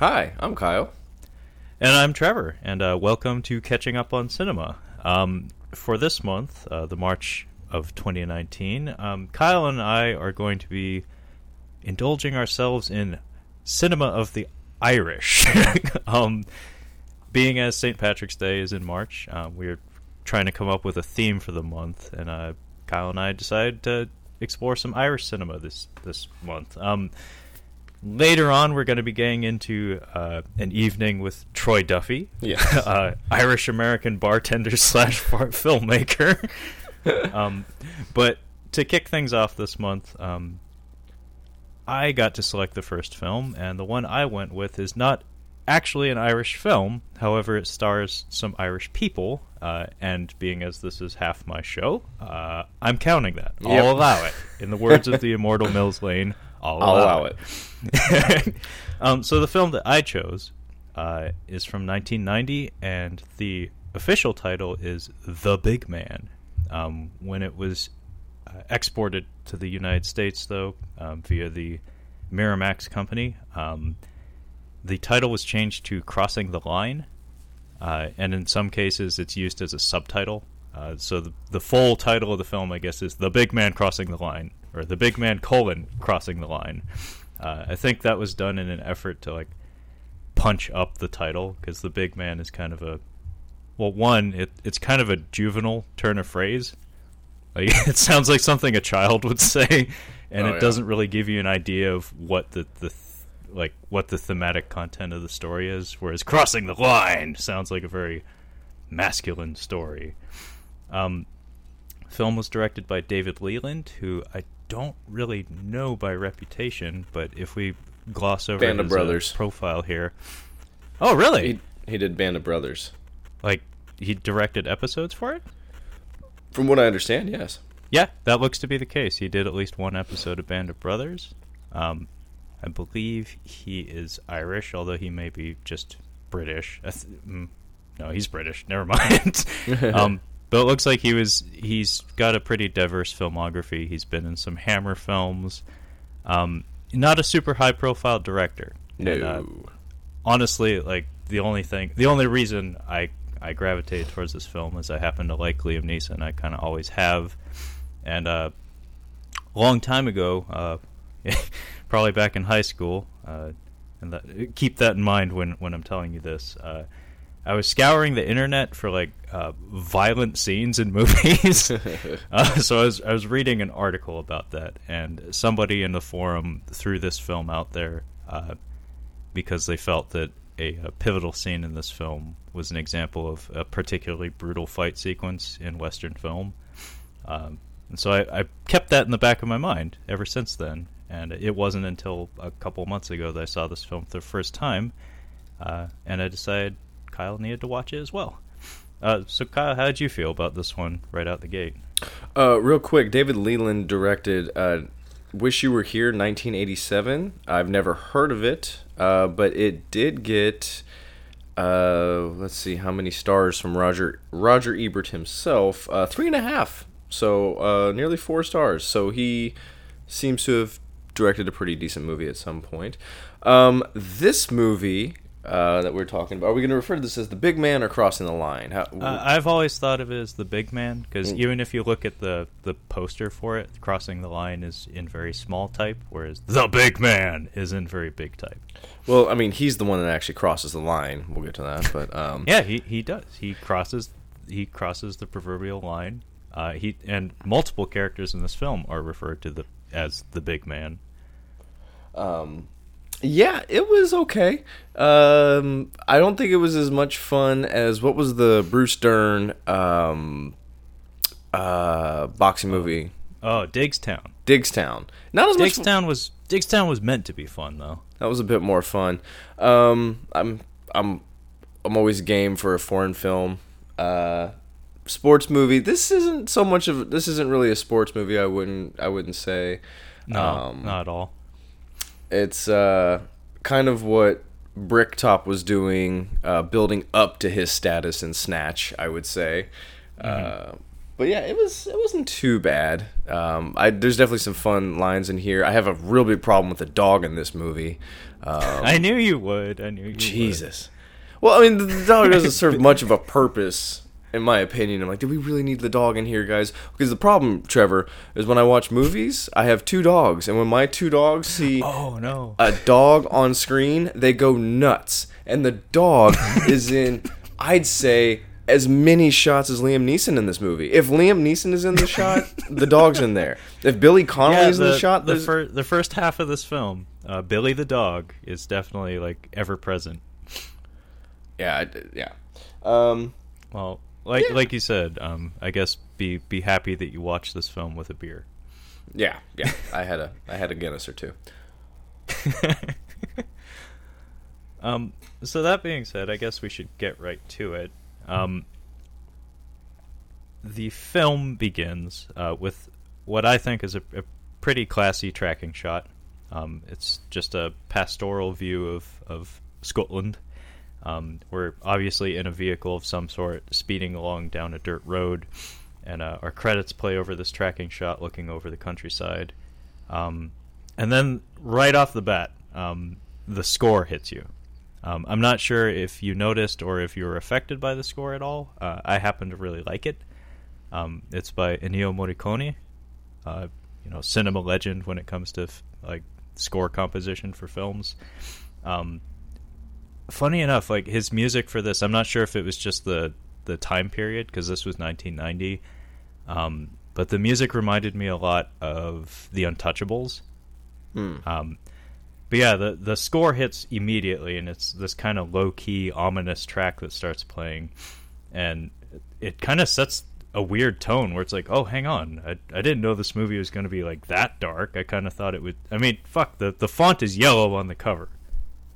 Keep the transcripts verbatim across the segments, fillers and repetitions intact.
Hi, I'm Kyle. And I'm Trevor, and uh, welcome to Catching Up on Cinema. Um, for this month, uh, the March of twenty nineteen, um, Kyle and I are going to be indulging ourselves in cinema of the Irish. um, being as Saint Patrick's Day is in March, uh, we're trying to come up with a theme for the month, and uh, Kyle and I decided to explore some Irish cinema this, this month. Um, later on, we're going to be getting into uh, an evening with Troy Duffy, yes. uh, Irish-American bartender slash filmmaker. um, but to kick things off this month, um, I got to select the first film, and the one I went with is not actually an Irish film. However, it stars some Irish people, uh, and being as this is half my show, uh, I'm counting that. Yep. I'll allow it. In the words of the immortal Mills Lane, I'll, I'll allow, allow it. it. um, so the film that I chose uh, is from nineteen ninety, and the official title is The Big Man. Um, when it was uh, exported to the United States, though, um, via the Miramax company, um, the title was changed to Crossing the Line, uh, and in some cases it's used as a subtitle. Uh, so the, the full title of the film, I guess, is The Big Man Crossing the Line, or The Big Man colon Crossing the Line. Uh, I think that was done in an effort to like punch up the title, because The Big Man is kind of a... Well, one, it, it's kind of a juvenile turn of phrase. Like, it sounds like something a child would say, and oh, it yeah. doesn't really give you an idea of what the, the like what the thematic content of the story is. Whereas Crossing the Line sounds like a very masculine story. Um, the film was directed by David Leland, who I don't really know by reputation, but if we gloss over Band his of Brothers. Uh, profile here, oh really? He, he did Band of Brothers. Like, he directed episodes for it? From what I understand, yes. Yeah, that looks to be the case. He did at least one episode of Band of Brothers. Um, I believe he is Irish, although he may be just British. No, he's British. Never mind. um, but it looks like he was. He's got a pretty diverse filmography. He's been in some Hammer films. Um, not a super high-profile director. No. And, uh, honestly, like, the only thing, the only reason I... I gravitated towards this film as I happen to like Liam Neeson. I kind of always have. And uh, a long time ago, uh, probably back in high school, uh, and that, keep that in mind when, when I'm telling you this, uh, I was scouring the internet for like uh, violent scenes in movies. uh, so I was, I was reading an article about that, and somebody in the forum threw this film out there uh, because they felt that A, a pivotal scene in this film was an example of a particularly brutal fight sequence in Western film. Um, and so I, I kept that in the back of my mind ever since then. And it wasn't until a couple months ago that I saw this film for the first time. Uh, and I decided Kyle needed to watch it as well. Uh, so Kyle, how did you feel about this one right out the gate? Uh, real quick, David Leland directed uh, Wish You Were Here, nineteen eighty-seven. I've never heard of it. Uh, but it did get, uh, let's see, how many stars from Roger Roger Ebert himself? Uh, three and a half, so uh, nearly four stars. So he seems to have directed a pretty decent movie at some point. Um, this movie uh, that we're talking about, are we going to refer to this as The Big Man or Crossing the Line? How, uh, I've always thought of it as The Big Man, because mm. even if you look at the, the poster for it, Crossing the Line is in very small type, whereas The Big Man is in very big type. Well, I mean, he's the one that actually crosses the line. We'll get to that, but um, yeah, he, he does. He crosses he crosses the proverbial line. Uh, he and multiple characters in this film are referred to the as the Big Man. Um, yeah, it was okay. Um, I don't think it was as much fun as what was the Bruce Dern um, uh, boxing movie? Oh, Digstown. Digstown. Not as Digstown much. Digstown was Digstown was meant to be fun though. That was a bit more fun. Um, I'm I'm I'm always game for a foreign film, uh, sports movie. This isn't so much of this isn't really a sports movie. I wouldn't I wouldn't say. No, um, not at all. It's uh, kind of what Bricktop was doing, uh, building up to his status in Snatch, I would say. Mm-hmm. Uh, But yeah, it was it wasn't too bad. Um, I there's definitely some fun lines in here. I have a real big problem with the dog in this movie. Um, I knew you would. I knew you Jesus. Would. Well, I mean, the dog doesn't serve much of a purpose, in my opinion. I'm like, do we really need the dog in here, guys? Because the problem, Trevor, is when I watch movies, I have two dogs. And when my two dogs see oh, no. a dog on screen, they go nuts. And the dog is in, I'd say, as many shots as Liam Neeson in this movie. If Liam Neeson is in the shot, the dog's in there. If Billy Connolly yeah, the, is in the shot, the, fir- the first half of this film, uh, Billy the dog is definitely like ever present. Yeah, yeah. Um, well, like yeah. like you said, um, I guess be be happy that you watched this film with a beer. Yeah, yeah. I had a I had a Guinness or two. um. So that being said, I guess we should get right to it. Um, the film begins uh, with what I think is a, a pretty classy tracking shot. Um, it's just a pastoral view of, of Scotland. Um, we're obviously in a vehicle of some sort, speeding along down a dirt road, and uh, our credits play over this tracking shot looking over the countryside. Um, and then right off the bat, um, the score hits you. Um, I'm not sure if you noticed or if you were affected by the score at all. Uh, I happen to really like it. Um, it's by Ennio Morricone, uh, you know, cinema legend when it comes to f- like score composition for films. Um, funny enough, like his music for this, I'm not sure if it was just the the time period because this was nineteen ninety, um, but the music reminded me a lot of The Untouchables. Hmm. Um, But yeah, the, the score hits immediately, and it's this kind of low-key, ominous track that starts playing. And it kind of sets a weird tone where it's like, oh, hang on. I I didn't know this movie was going to be, like, that dark. I kind of thought it would... I mean, fuck, the, the font is yellow on the cover.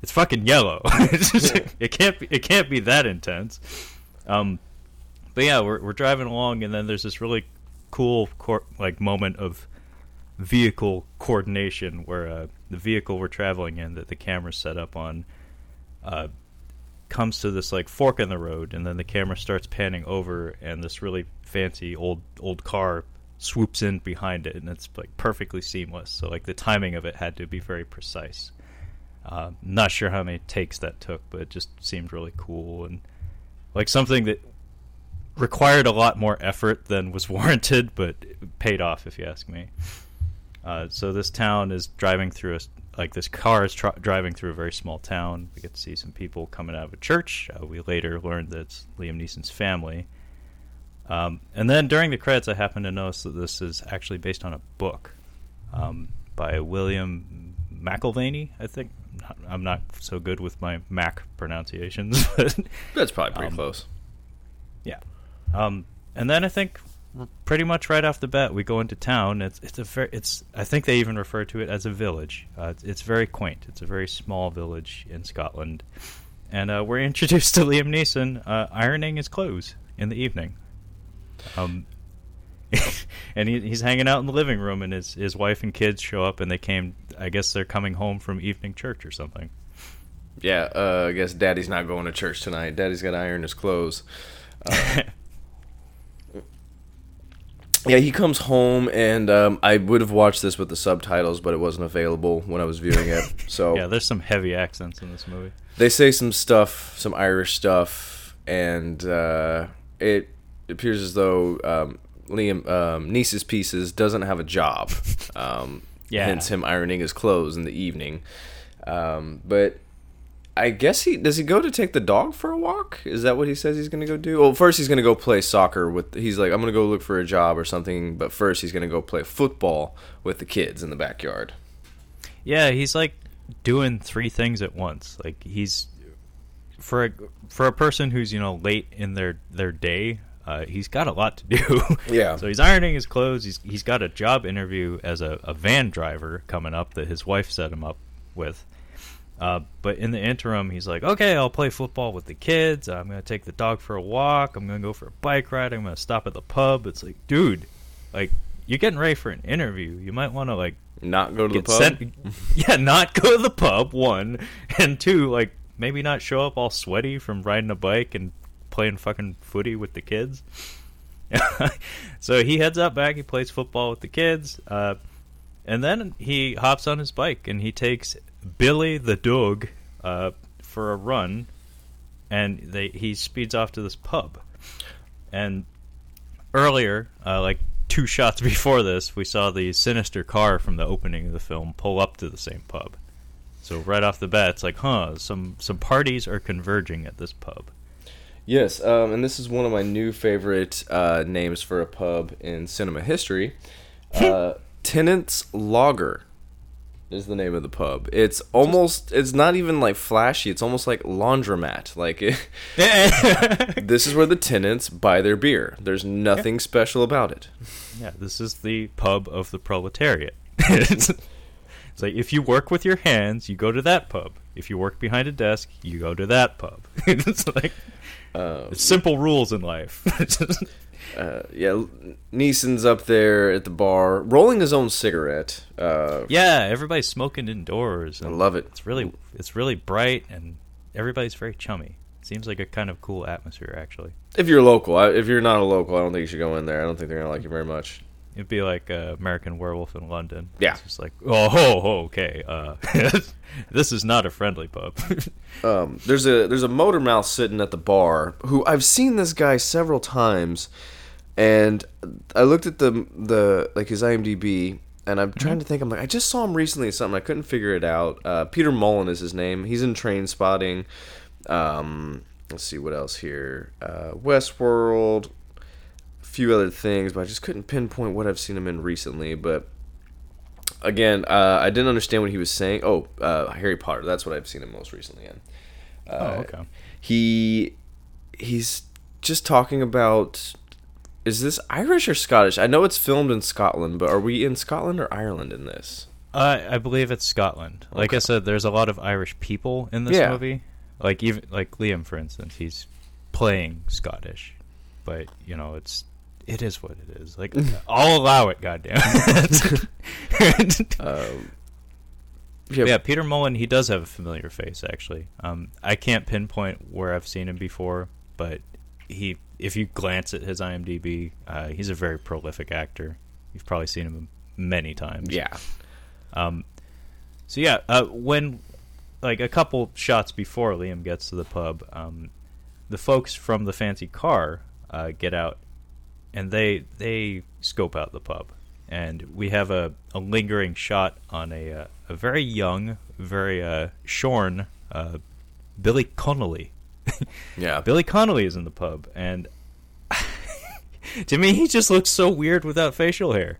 It's fucking yellow. It's just, it can't be, it can't be that intense. Um, but yeah, we're we're driving along, and then there's this really cool, cor- like, moment of vehicle coordination where... Uh, the vehicle we're traveling in that the camera's set up on uh, comes to this like fork in the road, and then the camera starts panning over, and this really fancy old old car swoops in behind it, and it's like perfectly seamless. So like the timing of it had to be very precise. Uh, not sure how many takes that took, but it just seemed really cool and like something that required a lot more effort than was warranted, but it paid off if you ask me. Uh, so this town is driving through a, like this car is tra- driving through a very small town. We get to see some people coming out of a church. Uh, we later learned that it's Liam Neeson's family. Um, and then during the credits, I happened to notice that this is actually based on a book um, by William McIlvanney, I think. Not, I'm not so good with my Mac pronunciations. But, that's probably pretty um, close. Yeah. Um, and then I think... pretty much right off the bat, we go into town. It's it's a very, it's I think they even refer to it as a village. Uh, it's, it's very quaint. It's a very small village in Scotland, and uh, we're introduced to Liam Neeson uh, ironing his clothes in the evening. Um, and he, he's hanging out in the living room, and his his wife and kids show up, and they came. I guess they're coming home from evening church or something. Yeah, uh, I guess Daddy's not going to church tonight. Daddy's got to iron his clothes. Uh, Yeah, he comes home, and um, I would have watched this with the subtitles, but it wasn't available when I was viewing it. So yeah, there's some heavy accents in this movie. They say some stuff, some Irish stuff, and uh, it appears as though um, Liam um, Neeson's pieces doesn't have a job. Um, yeah. Hence him ironing his clothes in the evening. Um, but... I guess he does. He go to take the dog for a walk. Is that what he says he's going to go do? Well, first he's going to go play soccer with. He's like, I'm going to go look for a job or something. But first he's going to go play football with the kids in the backyard. Yeah, he's like doing three things at once. Like he's for a, for a person who's you know late in their their day. Uh, he's got a lot to do. Yeah. So he's ironing his clothes. He's he's got a job interview as a, a van driver coming up that his wife set him up with. Uh, but in the interim, he's like, okay, I'll play football with the kids. I'm going to take the dog for a walk. I'm going to go for a bike ride. I'm going to stop at the pub. It's like, dude, like you're getting ready for an interview. You might want to like not go to the pub. Sent- yeah, not go to the pub, one. And two, like maybe not show up all sweaty from riding a bike and playing fucking footy with the kids. So he heads out back, he plays football with the kids, uh, and then he hops on his bike and he takes Billy the dog uh, for a run, and they he speeds off to this pub. And earlier, uh, like two shots before this, we saw the sinister car from the opening of the film pull up to the same pub. So right off the bat, it's like, huh, some, some parties are converging at this pub. Yes, um, and this is one of my new favorite uh, names for a pub in cinema history. Uh, Tennent's Lager is the name of the pub. It's almost, it's not even like flashy, it's almost like laundromat. Like, it, this is where the tenants buy their beer. There's nothing special about it. Yeah, this is the pub of the proletariat. It's like, if you work with your hands, you go to that pub. If you work behind a desk, you go to that pub. It's like um, it's simple rules in life. uh, yeah, Neeson's up there at the bar, rolling his own cigarette. Uh, yeah, everybody's smoking indoors. I love it. It's really, it's really bright, and everybody's very chummy. It seems like a kind of cool atmosphere, actually. If you're local, I, if you're not a local, I don't think you should go in there. I don't think they're gonna like you very much. It'd be like uh, American Werewolf in London. Yeah. It's just like, oh, ho, ho, okay, uh, this is not a friendly pub. um, there's a there's a motor mouth sitting at the bar who I've seen this guy several times, and I looked at the the like his I M D B, and I'm trying to think. I'm like, I just saw him recently in something. I couldn't figure it out. Uh, Peter Mullen is his name. He's in Trainspotting. Um, let's see what else here. Uh, Westworld. Few other things, but I just couldn't pinpoint what I've seen him in recently. But again, uh, I didn't understand what he was saying. Oh, uh, Harry Potter, that's what I've seen him most recently in. Uh, oh, okay. He he's just talking about, is this Irish or Scottish? I know it's filmed in Scotland, but are we in Scotland or Ireland in this? Uh, I believe it's Scotland. Like okay. I said, there's a lot of Irish people in this yeah. movie. Like even like Liam, for instance, he's playing Scottish, but you know it's. It is what it is. Like, I'll allow it, goddamn. um, yeah. yeah, Peter Mullen, he does have a familiar face, actually. Um, I can't pinpoint where I've seen him before, but he, if you glance at his I M D B, uh, he's a very prolific actor. You've probably seen him many times. Yeah. Um. So, yeah, uh, when, like, a couple shots before Liam gets to the pub, um, the folks from the fancy car uh, get out, and they they scope out the pub, and we have a, a lingering shot on a uh, a very young, very uh, shorn uh, Billy Connolly. Yeah, Billy Connolly is in the pub, and to me, he just looks so weird without facial hair,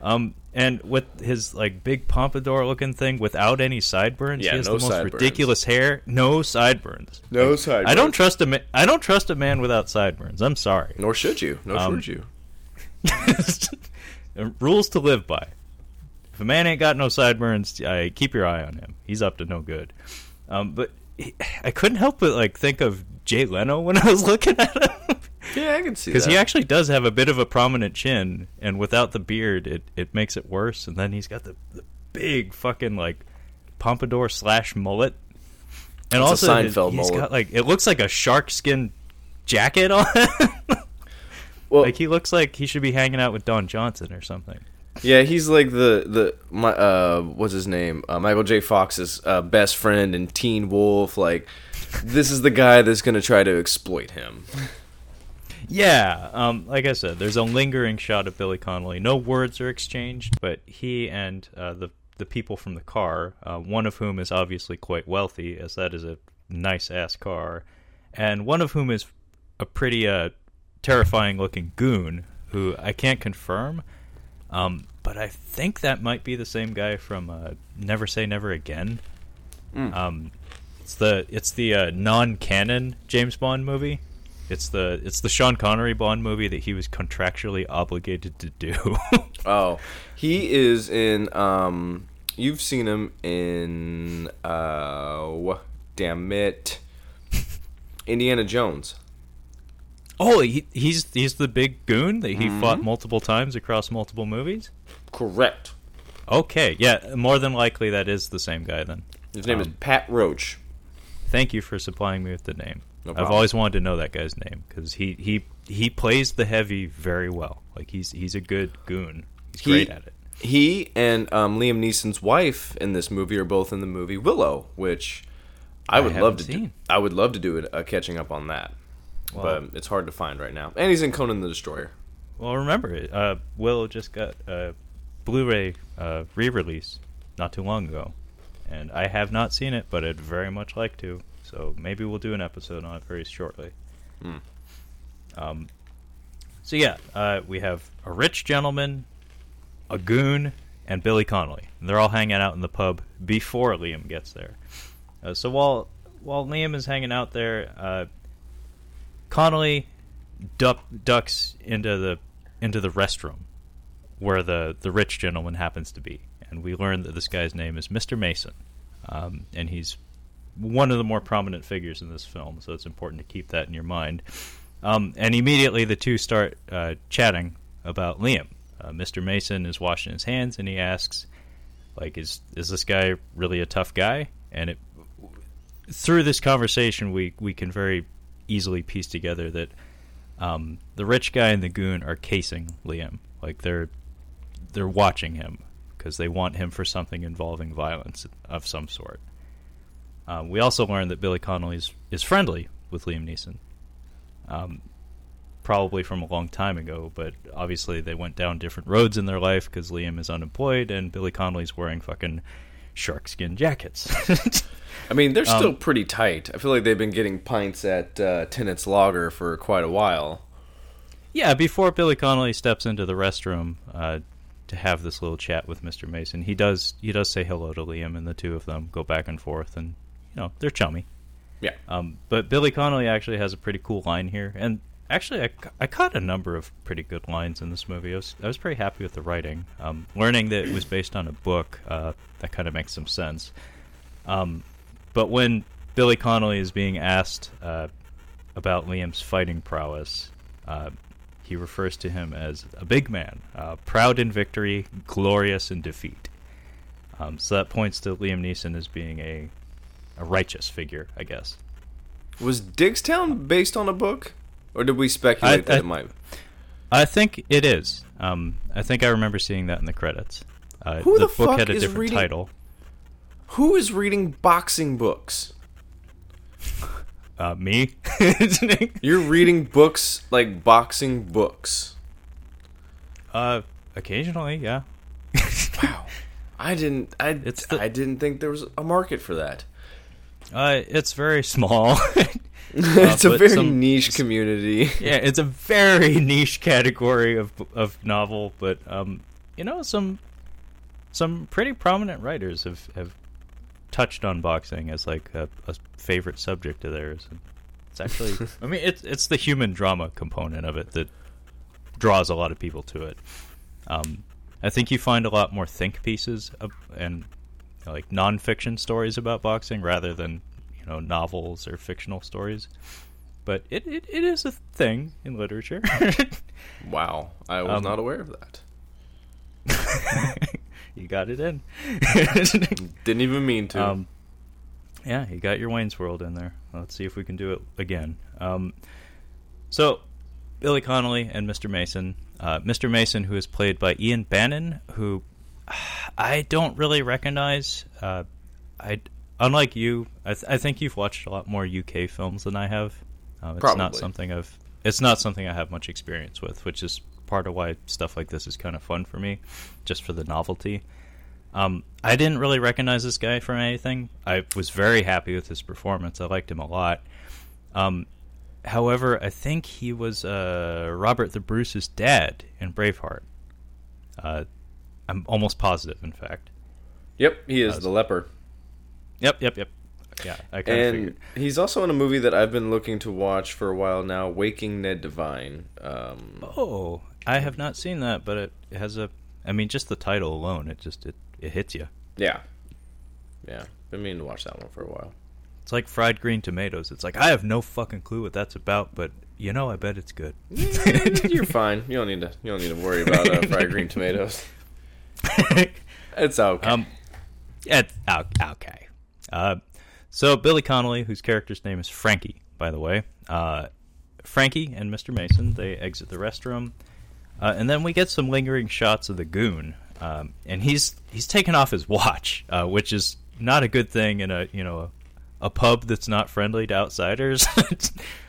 um, and with his like big pompadour looking thing without any sideburns. Yeah, he has no the most sideburns. Ridiculous hair, no sideburns, no like, sideburns. I don't trust a ma- I don't trust a man without sideburns. I'm sorry. Nor should you. Nor um, should you. Rules to live by. If a man ain't got no sideburns, I keep your eye on him. He's up to no good. Um, but he, I couldn't help but like think of Jay Leno when I was looking at him. Yeah, I can see that. Because he actually does have a bit of a prominent chin, and without the beard, it, it makes it worse. And then he's got the, the big fucking, like, pompadour slash mullet. And it's also, a Seinfeld he's mullet. Got, like, it looks like a shark skin jacket on him. Well, like, he looks like he should be hanging out with Don Johnson or something. Yeah, he's like the, the my uh, what's his name? Uh, Michael J. Fox's uh, best friend in Teen Wolf. Like, this is the guy that's going to try to exploit him. Yeah, um, like I said, there's a lingering shot of Billy Connolly. No words are exchanged, but he and uh, the the people from the car, uh, one of whom is obviously quite wealthy, as that is a nice-ass car, and one of whom is a pretty uh, terrifying-looking goon, who I can't confirm, um, but I think that might be the same guy from uh, Never Say Never Again. Mm. Um, it's the, it's the uh, non-canon James Bond movie. It's the it's the Sean Connery Bond movie that he was contractually obligated to do. Oh, he is in. Um, you've seen him in. Uh, damn it, Indiana Jones. Oh, he, he's he's the big goon that he mm-hmm. fought multiple times across multiple movies. Correct. Okay, yeah, more than likely that is the same guy then. His name um, is Pat Roach. Thank you for supplying me with the name. No I've always wanted to know that guy's name because he, he he plays the heavy very well. Like he's he's a good goon. He's he, great at it. He and um, Liam Neeson's wife in this movie are both in the movie Willow, which I would I love to. Seen. Do, I would love to do a, a catching up on that, well, but it's hard to find right now. And he's in Conan the Destroyer. Well, remember it. Uh, Willow just got a Blu-ray uh, re-release not too long ago, and I have not seen it, but I'd very much like to. So maybe we'll do an episode on it very shortly. Mm. Um, so yeah, uh, we have a rich gentleman, a goon, and Billy Connolly. And they're all hanging out in the pub before Liam gets there. Uh, so while while Liam is hanging out there, uh, Connolly du- ducks into the into the restroom where the, the rich gentleman happens to be. And we learn that this guy's name is Mister Mason, um, and he's one of the more prominent figures in this film, so it's important to keep that in your mind. Um, and immediately the two start uh, chatting about Liam. Uh, Mister Mason is washing his hands, and he asks, like, is is this guy really a tough guy? And it, through this conversation, we, we can very easily piece together that um, the rich guy and the goon are casing Liam. Like, they're they're watching him because they want him for something involving violence of some sort. Uh, we also learned that Billy Connolly is, is friendly with Liam Neeson, um, probably from a long time ago, but obviously they went down different roads in their life because Liam is unemployed and Billy Connolly's wearing fucking shark skin jackets. I mean, they're still um, pretty tight. I feel like they've been getting pints at uh, Tennent's Lager for quite a while. Yeah, before Billy Connolly steps into the restroom uh, to have this little chat with Mister Mason, he does he does say hello to Liam, and the two of them go back and forth and. You know, they're chummy. Yeah. Um, but Billy Connolly actually has a pretty cool line here. And actually, I, I caught a number of pretty good lines in this movie. I was, I was pretty happy with the writing. Um, learning that it was based on a book, uh, that kind of makes some sense. Um, but when Billy Connolly is being asked uh, about Liam's fighting prowess, uh, he refers to him as a big man, uh, proud in victory, glorious in defeat. Um, so that points to Liam Neeson as being a... a righteous figure, I guess. Was Digstown based on a book? Or did we speculate I, that I, it might? I think it is. Um, I think I remember seeing that in the credits. Uh, Who the, the book fuck had a is different reading... title. Who is reading boxing books? Uh, me? You're reading books like boxing books. Uh, occasionally, yeah. Wow. I didn't I, it's the... I didn't think there was a market for that. Uh, it's very small. uh, it's a very some, niche community. Yeah, it's a very niche category of of novel, but um, you know, some some pretty prominent writers have, have touched on boxing as like a, a favorite subject of theirs. It's actually, I mean, it's it's the human drama component of it that draws a lot of people to it. Um, I think you find a lot more think pieces of, and. Like non-fiction stories about boxing rather than, you know, novels or fictional stories. But it, it, it is a thing in literature. Wow. I was um, not aware of that. You got it in. Didn't even mean to. Um, yeah, you got your Wayne's World in there. Let's see if we can do it again. Um, so, Billy Connolly and Mister Mason. Uh, Mister Mason, who is played by Ian Bannen, who... I don't really recognize. Uh, I unlike you, I, th- I think you've watched a lot more U K films than I have. Uh, it's Probably. not something I've. It's not something I have much experience with, which is part of why stuff like this is kind of fun for me, just for the novelty. Um, I didn't really recognize this guy from anything. I was very happy with his performance. I liked him a lot. Um, however, I think he was uh, Robert the Bruce's dad in Braveheart. Uh, I'm almost positive, in fact. Yep, he is uh, the leper. Yep, yep, yep. Yeah, I kind of figured. And he's also in a movie that I've been looking to watch for a while now, Waking Ned Divine. Um, oh, I have not seen that, but it has a... I mean, just the title alone, it just it, it hits you. Yeah. Yeah, been meaning to watch that one for a while. It's like Fried Green Tomatoes. It's like, I have no fucking clue what that's about, but... You know, I bet it's good. You're fine. You don't need to, you don't need to worry about uh, Fried Green Tomatoes. It's okay. Um, it's okay. Uh, so Billy Connolly, whose character's name is Frankie, by the way. Uh, Frankie and Mister Mason, they exit the restroom. Uh, and then we get some lingering shots of the goon. Um, and he's he's taken off his watch, uh, which is not a good thing in a, you know, a, a pub that's not friendly to outsiders.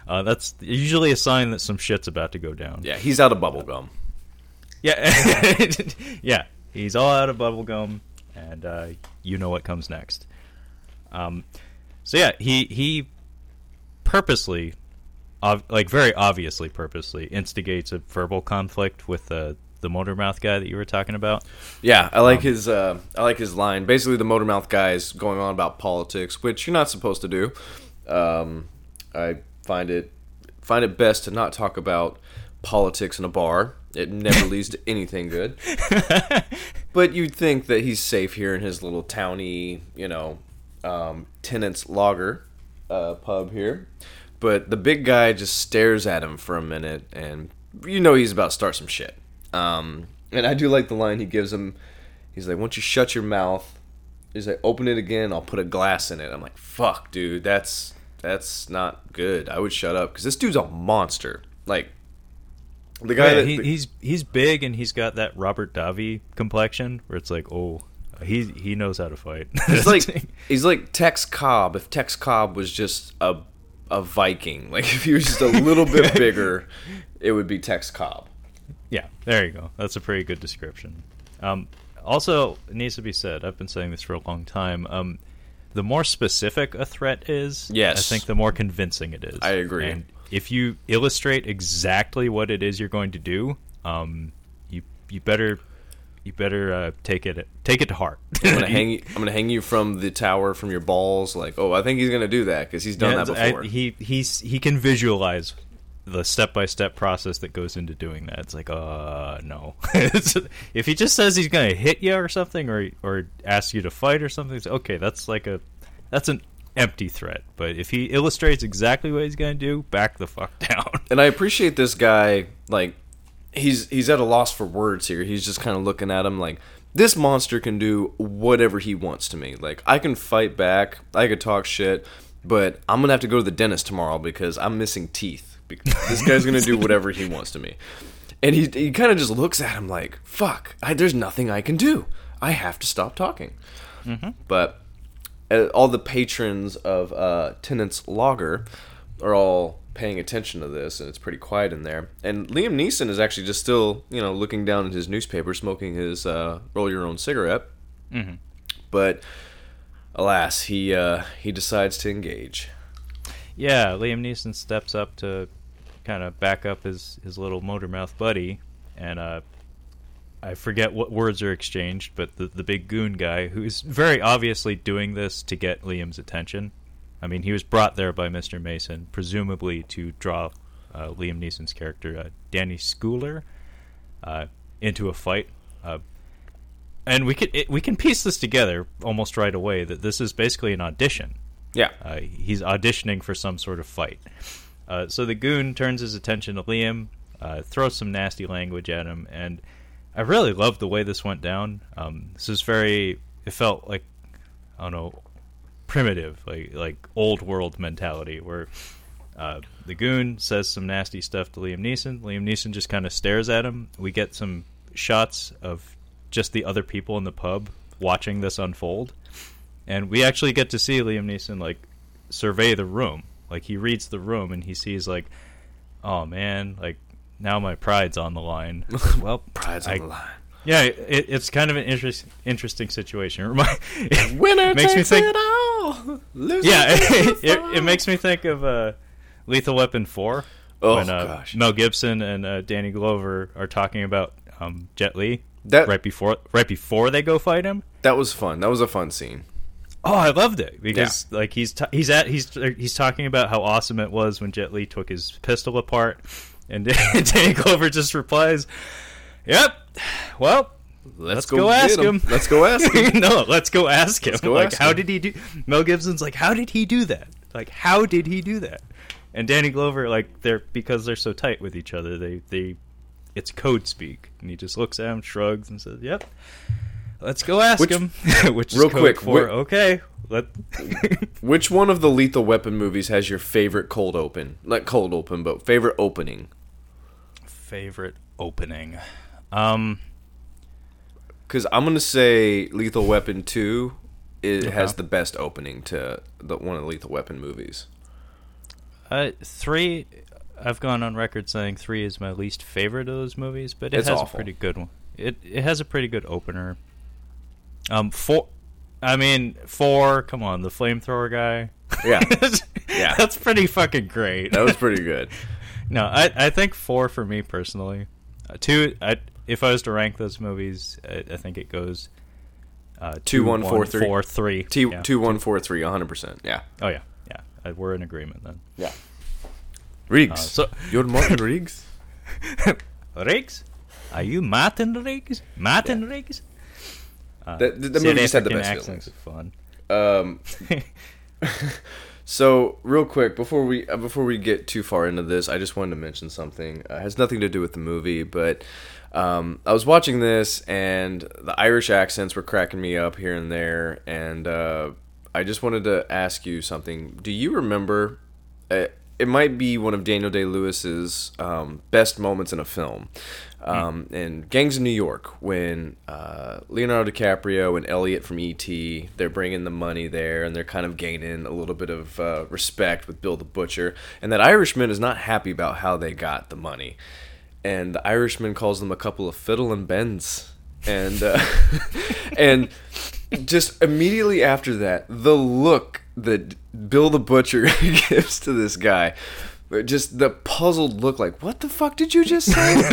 uh, that's usually a sign that some shit's about to go down. Yeah, he's out of bubble gum. Yeah, yeah, he's all out of bubble gum, and uh, you know what comes next. Um, so yeah, he he purposely, ov- like very obviously purposely, instigates a verbal conflict with the. Uh, The Motormouth guy that you were talking about. Yeah, I like um, his. Uh, I like his line. Basically, the Motormouth guy is going on about politics, which you're not supposed to do. Um, I find it find it best to not talk about politics in a bar. It never leads to anything good. But you'd think that he's safe here in his little towny, you know, um, Tennent's Lager uh, pub here. But the big guy just stares at him for a minute, and you know he's about to start some shit. Um, and I do like the line he gives him. He's like, "Once you shut your mouth," he's like, "open it again, I'll put a glass in it." I'm like, fuck, dude, that's that's not good. I would shut up, because this dude's a monster. Like, the guy yeah, that... He, the, he's he's big, and he's got that Robert Davi complexion, where it's like, oh, he he knows how to fight. He's like he's like Tex Cobb, if Tex Cobb was just a, a Viking. Like, if he was just a little bit bigger, it would be Tex Cobb. Yeah, there you go. That's a pretty good description. Um, also, it needs to be said, I've been saying this for a long time, um, the more specific a threat is, yes. I think the more convincing it is. I agree. And if you illustrate exactly what it is you're going to do, um, you you better you better uh, take it take it to heart. I'm gonna hang you, I'm gonna hang you from the tower from your balls. Like, oh, I think he's gonna do that because he's done yeah, that before. I, he he's, he can visualize the step-by-step process that goes into doing that. It's like, uh, no. If he just says he's going to hit you or something, or or ask you to fight or something, it's okay, that's like a, that's an empty threat. But if he illustrates exactly what he's going to do, back the fuck down. And I appreciate this guy, like, he's he's at a loss for words here. He's just kind of looking at him like, this monster can do whatever he wants to me. Like, I can fight back, I could talk shit, but I'm going to have to go to the dentist tomorrow because I'm missing teeth. This guy's gonna do whatever he wants to me, and he he kind of just looks at him like, "Fuck, I, there's nothing I can do. I have to stop talking." Mm-hmm. But uh, all the patrons of uh, Tennent's Lager are all paying attention to this, and it's pretty quiet in there. And Liam Neeson is actually just still, you know, looking down at his newspaper, smoking his uh, roll your own cigarette. Mm-hmm. But alas, he uh, he decides to engage. Yeah, Liam Neeson steps up to kind of back up his, his little motormouth buddy, and uh, I forget what words are exchanged, but the, the big goon guy, who's very obviously doing this to get Liam's attention. I mean, he was brought there by Mister Mason, presumably to draw uh, Liam Neeson's character, uh, Danny Scoular, uh, into a fight. Uh, and we can, it, we can piece this together almost right away, that this is basically an audition. Yeah, uh, he's auditioning for some sort of fight. Uh, so the goon turns his attention to Liam, uh, throws some nasty language at him, and I really loved the way this went down. Um, this is very, it felt like, I don't know, primitive, like like old world mentality, where uh, the goon says some nasty stuff to Liam Neeson. Liam Neeson just kind of stares at him. We get some shots of just the other people in the pub watching this unfold. And we actually get to see Liam Neeson, like, survey the room. Like, he reads the room, and he sees, like, oh, man, like, now my pride's on the line. Well, pride's I, on the line. Yeah, it, it's kind of an interest, interesting situation. It remind, it Winner makes takes me think, it all! Losing yeah, it, it, it makes me think of uh, Lethal Weapon four. Oh, when, uh, gosh. Mel Gibson and uh, Danny Glover are talking about um, Jet Li that, right before right before they go fight him. That was fun. That was a fun scene. Oh, I loved it because yeah. like he's t- he's at he's he's talking about how awesome it was when Jet Li took his pistol apart, and Danny Glover just replies, "Yep, well, let's, let's go, go ask him. him. Let's go ask him. no, let's go ask him. Let's go like, ask how him. did he do?" Mel Gibson's like, "How did he do that? Like, how did he do that?" And Danny Glover, like, they're because they're so tight with each other, they they it's code speak, and he just looks at him, shrugs, and says, "Yep." Let's go ask which, him. Which is real quick for wh- okay. Let... Which one of the Lethal Weapon movies has your favorite cold open? Not cold open, but favorite opening. Favorite opening. Um, because I'm gonna say Lethal Weapon two. It yeah. has the best opening to the one of the Lethal Weapon movies. Uh, three. I've gone on record saying three is my least favorite of those movies, but it it's has awful. a pretty good one. It it has a pretty good opener. Um, four. I mean, four. Come on, the flamethrower guy. Yeah, yeah. That's pretty fucking great. That was pretty good. No, I I think four for me personally. Uh, two. I if I was to rank those movies, I, I think it goes. Uh, two, one, four, three. Four, three. T- yeah. Two, one, four, three. One hundred percent. Yeah. Oh yeah, yeah. I, we're in agreement then. Yeah. Riggs. Uh, so you're Martin Riggs. Riggs. Are you Martin Riggs? Martin yeah. Riggs. Uh, the the, the movie just had the best feelings. Fun. Um, so real quick before we uh, before we get too far into this, I just wanted to mention something. Uh, it has nothing to do with the movie, but um, I was watching this and the Irish accents were cracking me up here and there, and uh, I just wanted to ask you something. Do you remember? Uh, it might be one of Daniel Day-Lewis's um, best moments in a film. Um, in Gangs of New York, when uh, Leonardo DiCaprio and Elliot from E T, they're bringing the money there, and they're kind of gaining a little bit of uh, respect with Bill the Butcher, and that Irishman is not happy about how they got the money, and the Irishman calls them a couple of fiddle and bends, and uh, and just immediately after that, the look that Bill the Butcher gives to this guy. Just the puzzled look, like, what the fuck did you just say?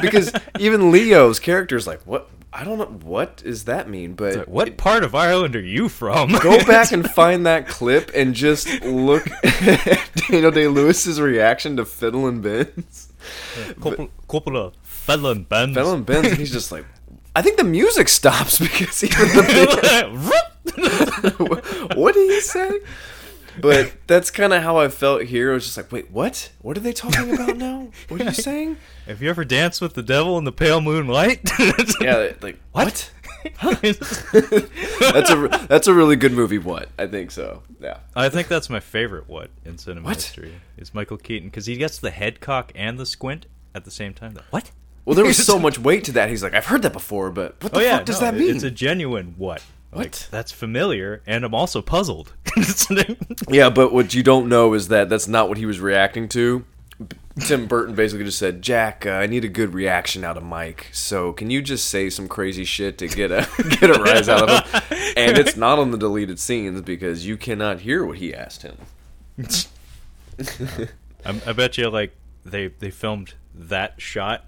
Because even Leo's character's like, what? I don't know. What does that mean? But like, what it, part of Ireland are you from? Go back and find that clip and just look at Daniel Day-Lewis's reaction to Fiddle and Benz. Yeah, couple, but, couple of Fiddle and Benz. Fiddle and Benz, and he's just like, I think the music stops because he was the what did he say? But that's kind of how I felt here. I was just like, wait, what? What are they talking about now? What are you saying? Have you ever danced with the devil in the pale moonlight? Yeah, like, what? What? that's a that's a really good movie, What? I think so, yeah. I think that's my favorite What in cinema what? history is Michael Keaton, because he gets the head cock and the squint at the same time. What? Well, there was so much weight to that. He's like, I've heard that before, but what the oh, yeah, fuck does no, that mean? It's a genuine what. Like, what? That's familiar, and I'm also puzzled. Yeah, but what you don't know is that that's not what he was reacting to. Tim Burton basically just said, Jack, uh, I need a good reaction out of Mike, so can you just say some crazy shit to get a get a rise out of him? And it's not on the deleted scenes because you cannot hear what he asked him. I, I bet you like they, they filmed that shot,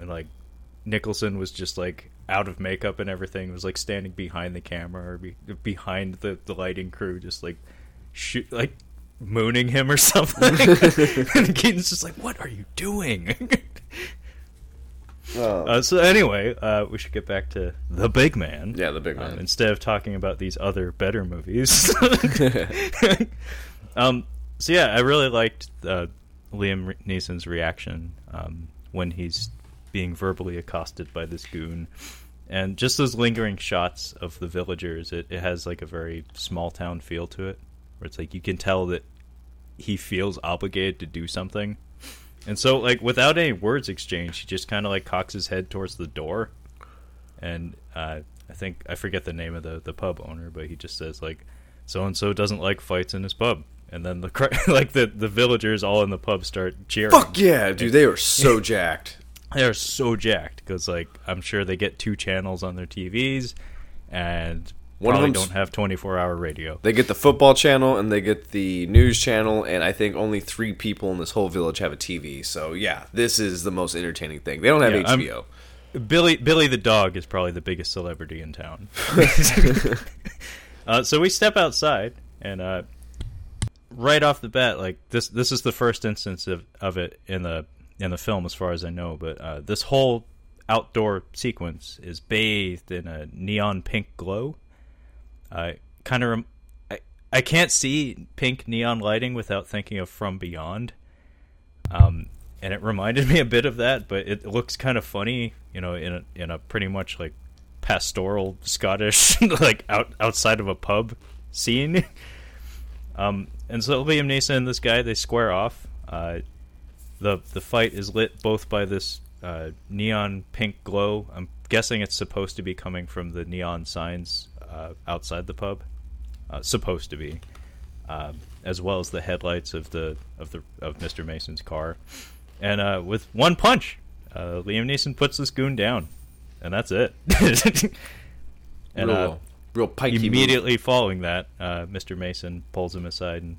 and like Nicholson was just like, out of makeup and everything, it was like standing behind the camera or be, behind the, the lighting crew, just like shoot, like mooning him or something. And Keaton's just like, "What are you doing?" Oh. Uh, so anyway, uh, we should get back to The Big Man. Yeah, The Big Man. Um, instead of talking about these other better movies. um. So yeah, I really liked uh, Liam Neeson's reaction um, when he's being verbally accosted by this goon, and just those lingering shots of the villagers, it, it has like a very small town feel to it, where it's like you can tell that he feels obligated to do something, and so like without any words exchanged, he just kind of like cocks his head towards the door, and uh, I think I forget the name of the the pub owner, but he just says like, so and so doesn't like fights in his pub. And then the like the the villagers all in the pub start cheering. Fuck yeah, dude! They are so jacked. They're so jacked because, like, I'm sure they get two channels on their T Vs, and one probably of don't have twenty-four hour radio. They get the football channel and they get the news channel, and I think only three people in this whole village have a T V. So yeah, this is the most entertaining thing. They don't have yeah, H B O. I'm, Billy Billy the dog is probably the biggest celebrity in town. uh, so we step outside, and uh, right off the bat, like this this is the first instance of, of it in the. in the film as far as I know, but uh, this whole outdoor sequence is bathed in a neon pink glow. I kind of rem- I, I can't see pink neon lighting without thinking of From Beyond, um, and it reminded me a bit of that, but it looks kind of funny, you know, in a, in a pretty much like pastoral Scottish like out outside of a pub scene. um, and so Liam Neeson and this guy, they square off. Uh, the the fight is lit both by this uh, neon pink glow. I'm guessing it's supposed to be coming from the neon signs uh, outside the pub. Uh, supposed to be. Uh, as well as the headlights of the of the of Mister Mason's car. And uh, with one punch, uh, Liam Neeson puts this goon down, and that's it. and real, uh, real pikey. Immediately move. Following that, uh, Mister Mason pulls him aside and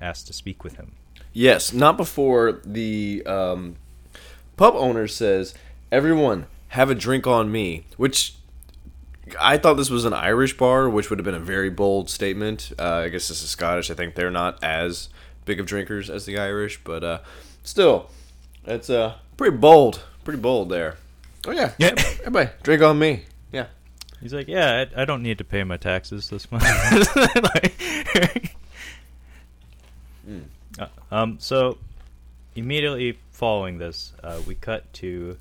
asks to speak with him. Yes, not before the um, pub owner says, "Everyone, have a drink on me," which. I thought this was an Irish bar, which would have been a very bold statement. Uh, I guess this is Scottish. I think they're not as big of drinkers as the Irish, but uh, still, it's uh, pretty bold. Pretty bold there. Oh, yeah. yeah. Everybody, drink on me. Yeah. He's like, yeah, I, I don't need to pay my taxes this month. like, mm. uh, um, so, immediately following this, uh, we cut to...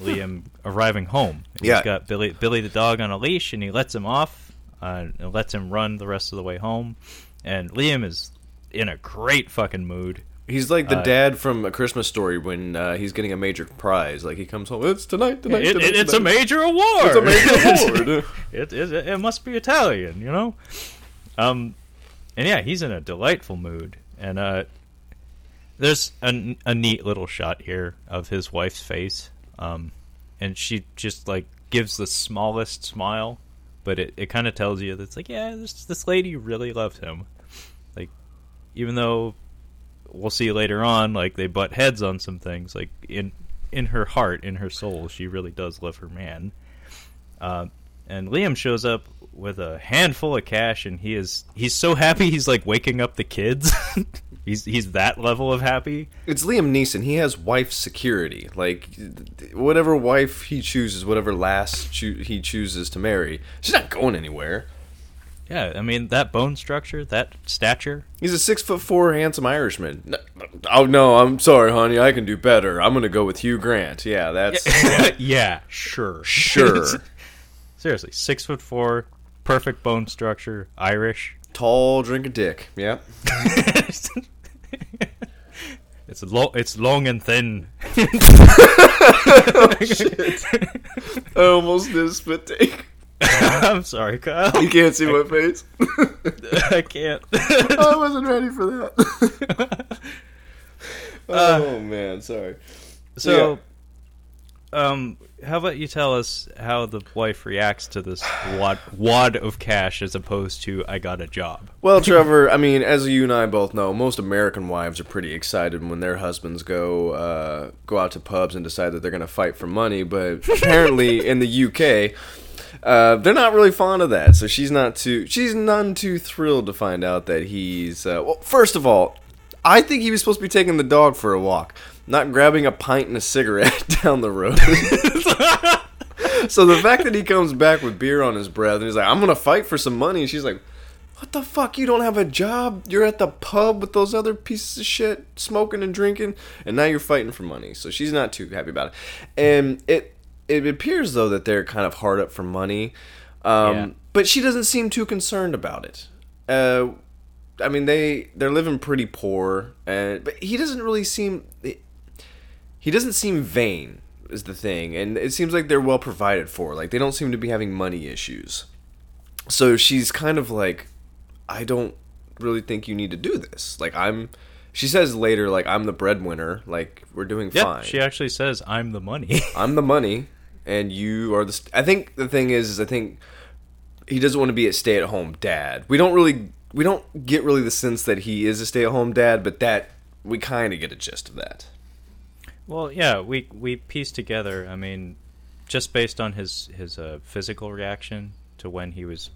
Liam arriving home. He's yeah. got Billy Billy the dog on a leash, and he lets him off uh, and lets him run the rest of the way home. And Liam is in a great fucking mood. He's like the uh, dad from A Christmas Story when uh, he's getting a major prize. Like, he comes home, it's tonight, tonight, it, tonight. It, it's tonight. a major award. It's a major award. it, it, it must be Italian, you know? Um, and yeah, he's in a delightful mood. And uh, there's a, a neat little shot here of his wife's face. Um, and she just like gives the smallest smile, but it, it kind of tells you that it's like, yeah, this this lady really loves him. Like, even though we'll see later on, like they butt heads on some things, like in in her heart, in her soul, she really does love her man. Uh, and Liam shows up with a handful of cash, and he is he's so happy he's like waking up the kids. He's he's that level of happy. It's Liam Neeson. He has wife security. Like, whatever wife he chooses, whatever last cho- he chooses to marry, she's not going anywhere. Yeah, I mean, that bone structure, that stature. He's a six foot four handsome Irishman. No, oh, no, I'm sorry, honey. I can do better. I'm going to go with Hugh Grant. Yeah, that's... yeah, yeah sure. Sure. Seriously, six foot four, perfect bone structure, Irish. Tall, drink a dick. Yeah. It's lo- it's long and thin. Oh, shit. I almost did a spit take. I'm sorry, Kyle. You can't see I, my face? I can't. I wasn't ready for that. oh, uh, man. Sorry. So, yeah. um, how about you tell us how the wife reacts to this wad, wad of cash as opposed to, I got a job? Well, Trevor, I mean, as you and I both know, most American wives are pretty excited when their husbands go uh, go out to pubs and decide that they're going to fight for money. But apparently in the U K, uh, they're not really fond of that. So she's not too, she's none too thrilled to find out that he's... Uh, well, first of all, I think he was supposed to be taking the dog for a walk, not grabbing a pint and a cigarette down the road. So the fact that he comes back with beer on his breath and he's like, I'm going to fight for some money. And she's like, what the fuck? You don't have a job. You're at the pub with those other pieces of shit, smoking and drinking. And now you're fighting for money. So she's not too happy about it. And it it appears, though, that they're kind of hard up for money. Um, yeah. But she doesn't seem too concerned about it. Uh, I mean, they, they're living pretty poor. And, but he doesn't really seem... It, He doesn't seem vain, is the thing, and it seems like they're well provided for. Like, they don't seem to be having money issues. So she's kind of like, I don't really think you need to do this. Like, I'm... She says later, like, I'm the breadwinner. Like, we're doing yep, fine. She actually says, I'm the money. I'm the money, and you are the... St- I think the thing is, is I think he doesn't want to be a stay-at-home dad. We don't really... We don't get really the sense that he is a stay-at-home dad, but that... We kind of get a gist of that. Well, yeah, we we piece together, I mean, just based on his, his uh, physical reaction to when he was,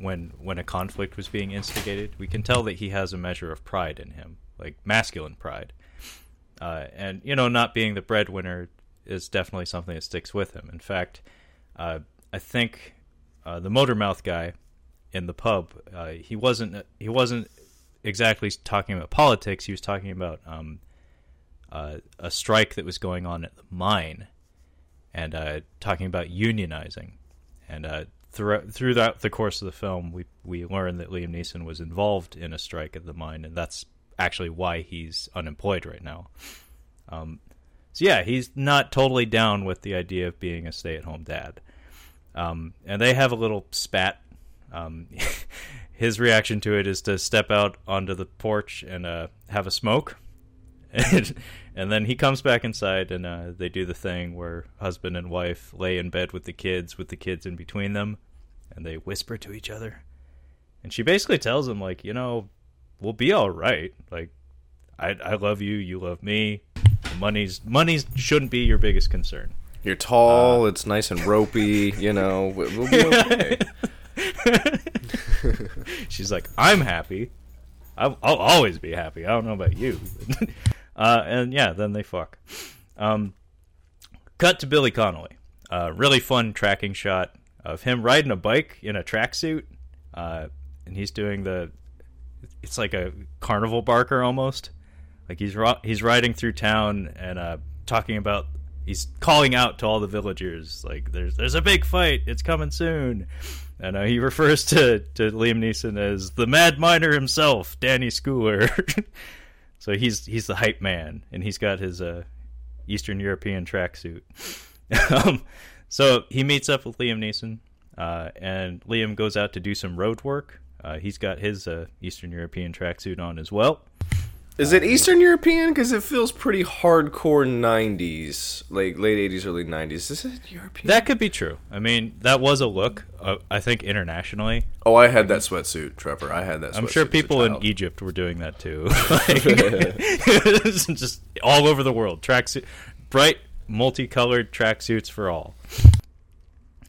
when when a conflict was being instigated, we can tell that he has a measure of pride in him, like masculine pride. Uh, and, you know, not being the breadwinner is definitely something that sticks with him. In fact, uh, I think uh, the motormouth guy in the pub, uh, he wasn't he wasn't exactly talking about politics, he was talking about... Um, Uh, a strike that was going on at the mine and uh, talking about unionizing. And uh, throughout throughout the course of the film, we we learn that Liam Neeson was involved in a strike at the mine, and that's actually why he's unemployed right now. Um, so yeah, he's not totally down with the idea of being a stay-at-home dad. Um, and they have a little spat. Um, his reaction to it is to step out onto the porch and uh, have a smoke. And, and then he comes back inside, and uh, they do the thing where husband and wife lay in bed with the kids, with the kids in between them, and they whisper to each other. And she basically tells him, like, you know, we'll be all right. Like, I, I love you, you love me. Money's money shouldn't be your biggest concern. You're tall, uh, it's nice and ropey, you know. We'll be okay. She's like, I'm happy. I'll, I'll always be happy. I don't know about you. Uh, and yeah, then they fuck. Um, cut to Billy Connolly. Uh, really fun tracking shot of him riding a bike in a tracksuit. Uh, and he's doing the... It's like a carnival barker almost. Like he's ro- he's riding through town and uh, talking about... He's calling out to all the villagers. Like, there's there's a big fight. It's coming soon. And uh, he refers to, to Liam Neeson as the mad miner himself, Danny Scoular. So he's he's the hype man, and he's got his uh, Eastern European tracksuit. um, so he meets up with Liam Neeson, uh, and Liam goes out to do some road work. Uh, he's got his uh, Eastern European tracksuit on as well. Is it Eastern European? Because it feels pretty hardcore nineties, like late eighties, early nineties. Is it European? That could be true. I mean, that was a look, uh, I think, internationally. Oh, I had that sweatsuit, Trevor. I had that sweatsuit. I'm sure people in Egypt were doing that, too. Like, it's just all over the world. Tracksuit, bright, multicolored tracksuits for all.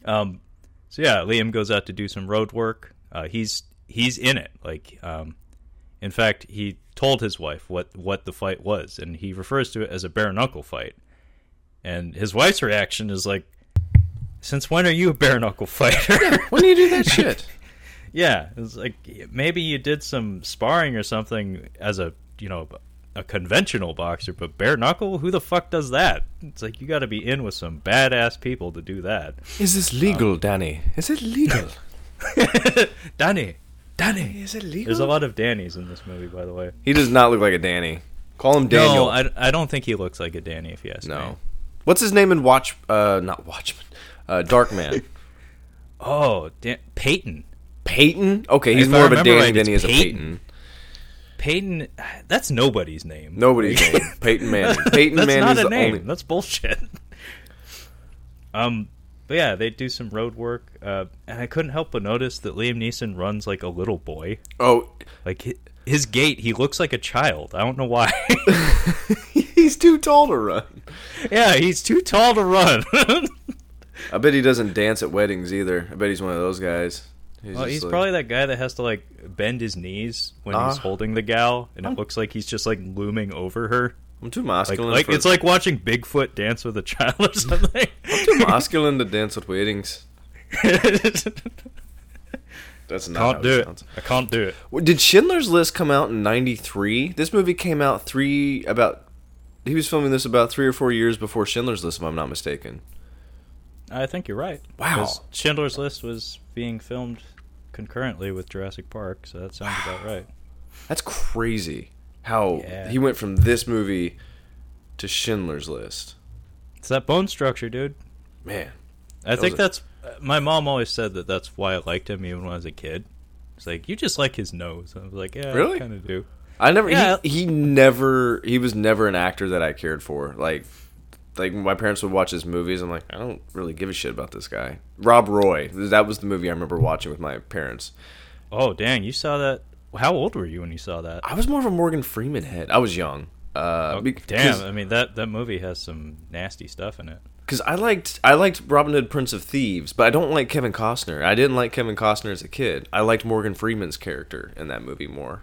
Um, so, yeah, Liam goes out to do some road work. Uh, he's, he's in it. Like, um, in fact, he... told his wife what, what the fight was, and he refers to it as a bare knuckle fight. And his wife's reaction is like, since when are you a bare knuckle fighter? Yeah, when do you do that shit? Yeah, it's like, maybe you did some sparring or something as a, you know, a conventional boxer, but bare knuckle? Who the fuck does that? It's like, you gotta be in with some badass people to do that. Is this legal, um, Danny? Is it legal? Danny! Danny. Is it legal? There's a lot of Dannys in this movie, by the way. He does not look like a Danny. Call him Daniel. No, I, I don't think he looks like a Danny, if you ask no. me. No. What's his name in Watch... Uh, not Watchmen. Uh, Darkman. oh, Dan- Peyton. Peyton? Okay, he's if more of a Danny right, than he is Peyton. a Peyton. Peyton, that's nobody's name. Nobody's name. Peyton Manning. Peyton that's Manning not is a the name. Only... That's bullshit. Um... But yeah, they do some road work, uh, and I couldn't help but notice that Liam Neeson runs like a little boy. Oh. Like, his, his gait, he looks like a child. I don't know why. He's too tall to run. Yeah, he's too tall to run. I bet he doesn't dance at weddings either. I bet he's one of those guys. He's, well, he's like... probably that guy that has to, like, bend his knees when uh, he's holding the gal, and I'm... it looks like he's just, like, looming over her. I'm too masculine. Like, like, for... It's like watching Bigfoot dance with a child or something. I'm too masculine to dance at weddings. That's not can't how do it, it. I can't do it. Well, did Schindler's List come out in ninety-three? This movie came out three about. He was filming this about three or four years before Schindler's List, if I'm not mistaken. I think you're right. Wow. Schindler's List was being filmed concurrently with Jurassic Park, so that sounds about right. That's crazy. How yeah. he went from this movie to Schindler's List. It's that bone structure, dude. Man. I think a... that's... My mom always said that that's why I liked him even when I was a kid. It's like, you just like his nose. I was like, yeah, really? I kind of do. I never... Yeah. He, he never... He was never an actor that I cared for. Like, like my parents would watch his movies. I'm like, I don't really give a shit about this guy. Rob Roy. That was the movie I remember watching with my parents. Oh, dang. You saw that... How old were you when you saw that? I was more of a Morgan Freeman head. I was young. Uh, oh, damn, I mean, that, that movie has some nasty stuff in it. Because I liked I liked Robin Hood, Prince of Thieves, but I don't like Kevin Costner. I didn't like Kevin Costner as a kid. I liked Morgan Freeman's character in that movie more.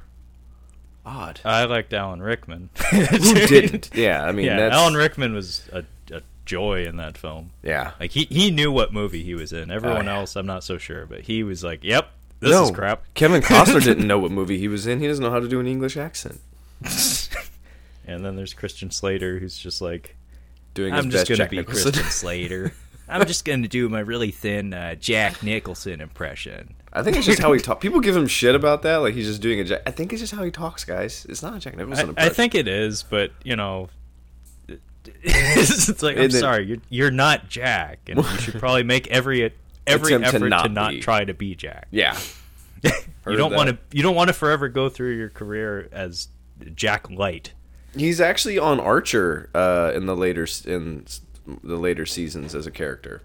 Odd. I liked Alan Rickman. Who didn't? Yeah, I mean, yeah, that's... Alan Rickman was a, a joy in that film. Yeah. Like, he, he knew what movie he was in. Everyone oh, yeah. else, I'm not so sure, but he was like, yep. This no, is crap. Kevin Costner didn't know what movie he was in. He doesn't know how to do an English accent. And then there's Christian Slater, who's just like, doing his I'm best just going to be Christian Slater. I'm just going to do my really thin uh, Jack Nicholson impression. I think it's just how he talks. People give him shit about that. Like, he's just doing a Jack. I think it's just how he talks, guys. It's not a Jack Nicholson I, impression. I think it is, but, you know, it's like, and I'm then, sorry, you're, you're not Jack. And you should probably make every every effort to not, to not try to be Jack. Yeah. you don't want to You don't want to forever go through your career as Jack Light. He's actually on Archer uh, in the later in the later seasons as a character.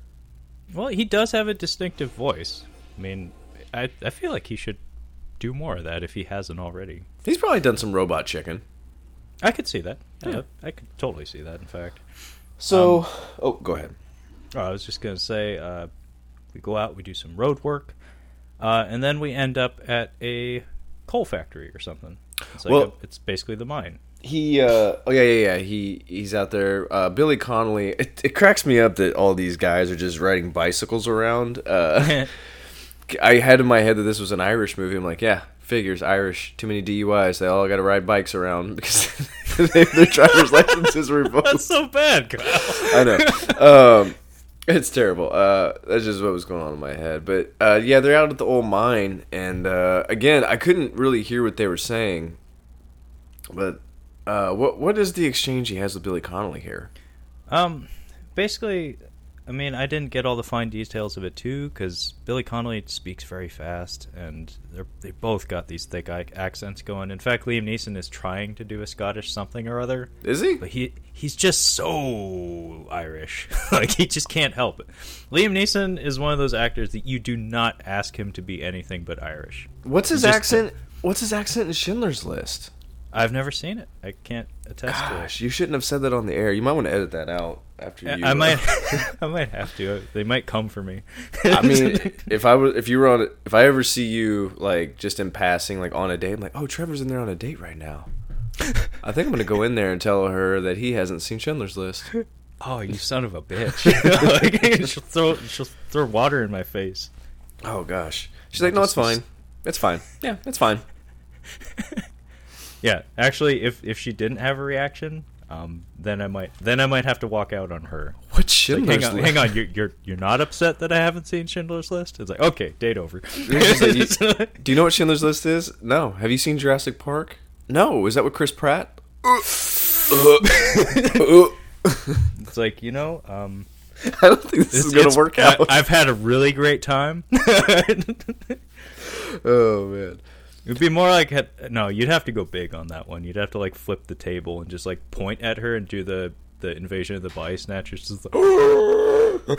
Well, he does have a distinctive voice. I mean, I I feel like he should do more of that if he hasn't already. He's probably done some Robot Chicken. I could see that. Yeah. I, I could totally see that, in fact. So, um, oh, go ahead. I was just going to say, uh, we go out, we do some road work, uh, and then we end up at a coal factory or something. It's like well, a, it's basically the mine. He, uh, oh yeah, yeah, yeah. He, he's out there. Uh, Billy Connolly. It, it cracks me up that all these guys are just riding bicycles around. Uh, I had in my head that this was an Irish movie. I'm like, yeah, figures, Irish. Too many D U Is. They all got to ride bikes around because they, their driver's licenses were revoked. That's so bad, Kyle. I know. Um, it's terrible. Uh, that's just what was going on in my head. But uh, yeah, they're out at the old mine, and uh, again, I couldn't really hear what they were saying, but. Uh, what what is the exchange he has with Billy Connolly here? Um, basically, I mean, I didn't get all the fine details of it too, because Billy Connolly speaks very fast, and they both got these thick accents going. In fact, Liam Neeson is trying to do a Scottish something or other. Is he? But he he's just so Irish, like he just can't help it. Liam Neeson is one of those actors that you do not ask him to be anything but Irish. What's his just, accent? What's his accent in Schindler's List? I've never seen it. I can't attest Gosh, to it. Gosh, you shouldn't have said that on the air. You might want to edit that out after you. I uh, might, I might have to. They might come for me. I mean, if I was, if you were on, if I ever see you like just in passing, like on a date, I'm like, oh, Trevor's in there on a date right now. I think I'm gonna go in there and tell her that he hasn't seen Schindler's List. Oh, you son of a bitch! she'll throw, she'll throw water in my face. Oh gosh, she's like, no, it's fine. It's fine. Yeah, it's fine. Yeah, actually, if, if she didn't have a reaction, um, then I might then I might have to walk out on her. What Schindler's like, List? Hang on, you're you're you're not upset that I haven't seen Schindler's List? It's like, okay, date over. Do you know what Schindler's List is? No. Have you seen Jurassic Park? No. Is that with Chris Pratt? It's like, you know, um, I don't think this is gonna work out. I, I've had a really great time. Oh man. It'd be more like, no, you'd have to go big on that one. You'd have to, like, flip the table and just, like, point at her and do the, the Invasion of the Body Snatchers. Just like,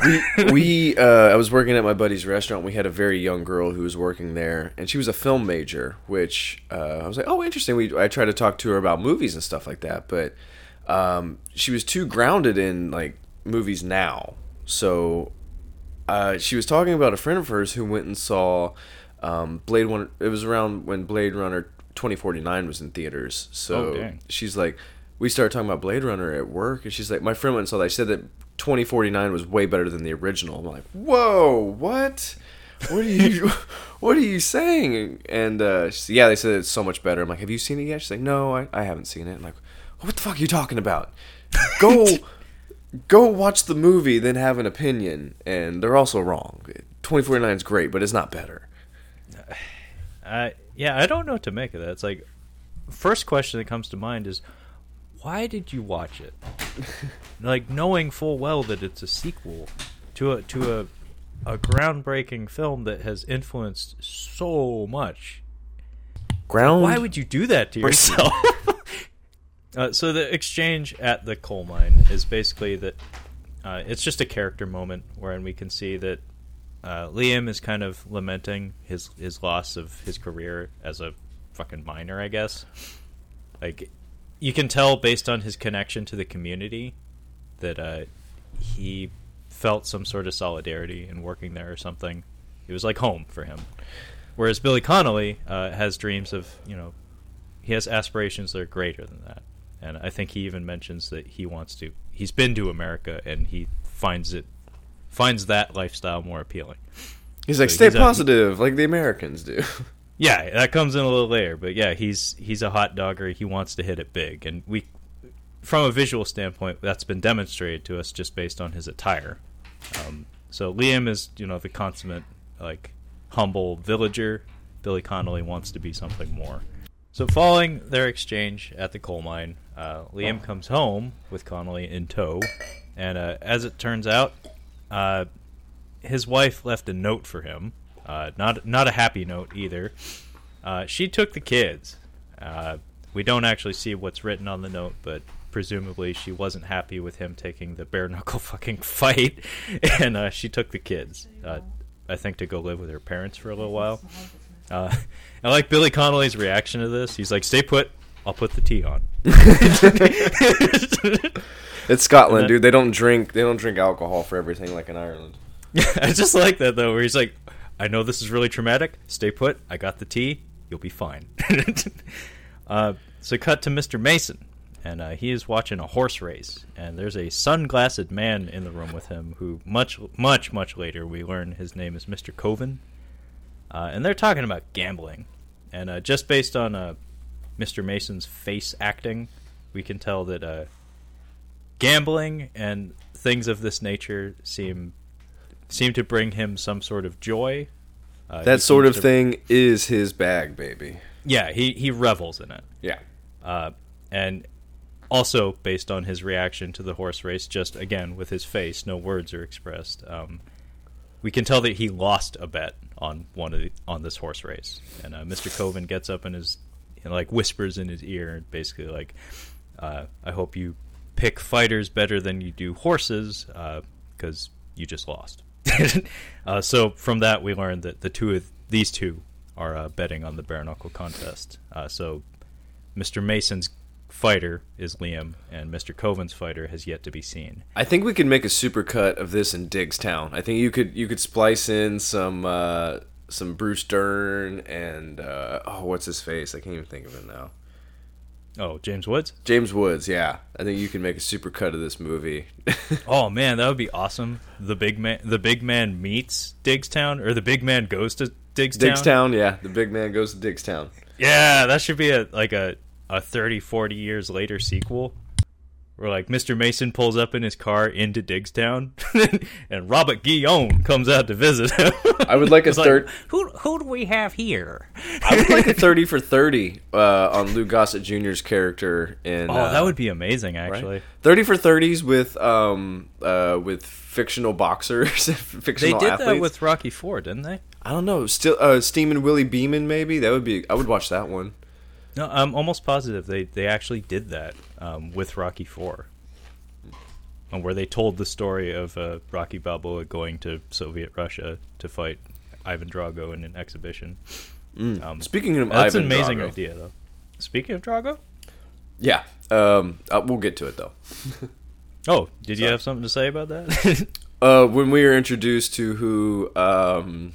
we, we uh, I was working at my buddy's restaurant. We had a very young girl who was working there, and she was a film major, which uh, I was like, oh, interesting. We I tried to talk to her about movies and stuff like that, but um, she was too grounded in, like, movies now. So uh, she was talking about a friend of hers who went and saw... Um, Blade One. It was around when Blade Runner twenty forty-nine was in theaters. So oh, she's like, we started talking about Blade Runner at work, and she's like, my friend went and saw that. She said that twenty forty-nine was way better than the original. I'm like, whoa, what? What are you? What are you saying? And uh, she said, yeah, they said it's so much better. I'm like, have you seen it yet? She's like, no, I, I haven't seen it. I'm like, what the fuck are you talking about? Go, go watch the movie, then have an opinion. And they're also wrong. twenty forty-nine is great, but it's not better. Uh, yeah, I don't know what to make of that. It's like, first question that comes to mind is, why did you watch it? Like, knowing full well that it's a sequel to a to a a groundbreaking film that has influenced so much. Ground. Why would you do that to yourself? uh, so the exchange at the coal mine is basically that uh, it's just a character moment wherein we can see that. Uh, Liam is kind of lamenting his, his loss of his career as a fucking miner, I guess. Like, you can tell based on his connection to the community that uh, he felt some sort of solidarity in working there or something. It was like home for him. Whereas Billy Connolly uh, has dreams of, you know, he has aspirations that are greater than that. And I think he even mentions that he wants to, he's been to America and he finds it finds that lifestyle more appealing. He's like, so stay he's positive, a, like the Americans do. Yeah, that comes in a little later, but yeah, he's he's a hot dogger. He wants to hit it big, and we, from a visual standpoint, that's been demonstrated to us just based on his attire. Um, so Liam is, you know, the consummate, like, humble villager. Billy Connolly wants to be something more. So following their exchange at the coal mine, uh, Liam oh. comes home with Connolly in tow, and uh, as it turns out, uh, his wife left a note for him. Uh, not not a happy note either. Uh, she took the kids. Uh, we don't actually see what's written on the note, but presumably she wasn't happy with him taking the bare-knuckle fucking fight, and uh, she took the kids, uh, I think, to go live with her parents for a little while. Uh, I like Billy Connolly's reaction to this. He's like, stay put. I'll put the tea on. It's Scotland, then, dude. They don't drink They don't drink alcohol for everything like in Ireland. I just like that, though, where he's like, I know this is really traumatic. Stay put. I got the tea. You'll be fine. uh, so cut to Mister Mason, and uh, he is watching a horse race, and there's a sunglassed man in the room with him who much, much, much later we learn his name is Mister Coven. Uh, and they're talking about gambling. And uh, just based on uh, Mister Mason's face acting, we can tell that uh, gambling and things of this nature seem seem to bring him some sort of joy. Uh, that sort of to... thing is his bag, baby. Yeah, he, he revels in it. Yeah. Uh, and also, based on his reaction to the horse race, just, again, with his face, no words are expressed, um, we can tell that he lost a bet on one of the, on this horse race, and uh, Mister Coven gets up and is and, like, whispers in his ear, basically like, uh, "I hope you pick fighters better than you do horses, because uh, you just lost." uh, so from that, we learned that the two of these two are uh, betting on the bare knuckle contest. Uh, so Mister Mason's fighter is Liam, and Mister Coven's fighter has yet to be seen. I think we could make a supercut of this in Digstown. I think you could you could splice in some uh, some Bruce Dern and uh, oh, what's his face? I can't even think of him now. Oh, James Woods? James Woods, yeah. I think you can make a supercut of this movie. Oh man, that would be awesome. The Big Man, the Big Man meets Digstown, or the Big Man goes to Digstown. Digstown, yeah. The Big Man goes to Digstown. Yeah, that should be a like a. a thirty, forty years later sequel where, like, Mister Mason pulls up in his car into Digstown and Robert Guillaume comes out to visit him. I would like a third... Like, who who do we have here? I would like a thirty for thirty uh, on Lou Gossett Junior's character. In, oh, uh, that would be amazing, actually. Right? thirty for thirties with, um, uh, with fictional boxers, fictional athletes. They did athletes. That with Rocky four, didn't they? I don't know. Still, uh, Steamin' Willie Beeman, maybe? That would be... I would watch that one. No, I'm almost positive they, they actually did that um, with Rocky four, where they told the story of uh, Rocky Balboa going to Soviet Russia to fight Ivan Drago in an exhibition. Mm. Um, Speaking of that's Ivan Drago. That's an amazing Drago. idea, though. Speaking of Drago? Yeah. Um, uh, we'll get to it, though. oh, did you Sorry. have something to say about that? uh, when we were introduced to who... Um,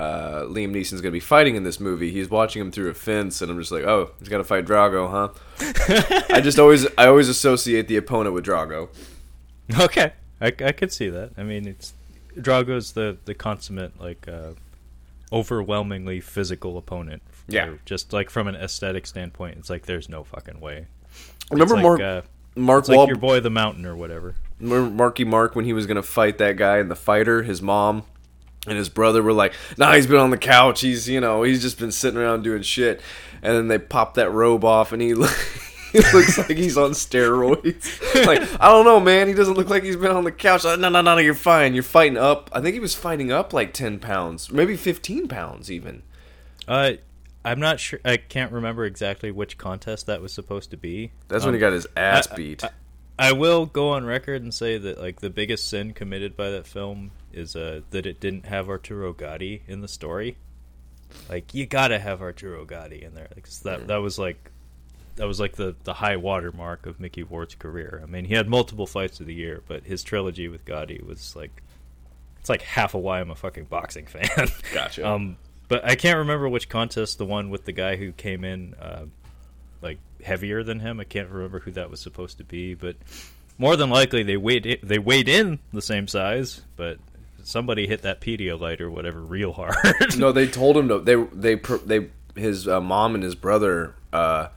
Uh, Liam Neeson's gonna be fighting in this movie. He's watching him through a fence, and I'm just like, oh, he's gotta fight Drago, huh? I just always, I always associate the opponent with Drago. Okay, I, I could see that. I mean, it's Drago's the the consummate, like, uh, overwhelmingly physical opponent. Yeah, just like from an aesthetic standpoint, it's like there's no fucking way. Remember like, Mark uh, Mark it's Wal- like your boy the Mountain or whatever. Remember Marky Mark when he was gonna fight that guy in The Fighter? His mom and his brother were like, nah, he's been on the couch. He's, you know, he's just been sitting around doing shit. And then they pop that robe off, and he, look, he looks like he's on steroids. Like, I don't know, man. He doesn't look like he's been on the couch. Like, no, no, no, you're fine. You're fighting up. I think he was fighting up like ten pounds, maybe fifteen pounds even. Uh, I'm not sure. I can't remember exactly which contest that was supposed to be. That's um, when he got his ass I, beat. I, I, I will go on record and say that, like, the biggest sin committed by that film is uh, that it didn't have Arturo Gotti in the story. Like, you gotta have Arturo Gotti in there, because that, that was like that was like the, the high water mark of Mickey Ward's career. I mean, he had multiple fights of the year, but his trilogy with Gotti was like, it's like half of why I'm a fucking boxing fan. Gotcha. Um, but I can't remember which contest, the one with the guy who came in uh, like heavier than him. I can't remember who that was supposed to be, but more than likely they weighed in, they weighed in the same size, but somebody hit that Pedialyte or whatever real hard. No, they told him to. They they they his uh, mom and his brother uh,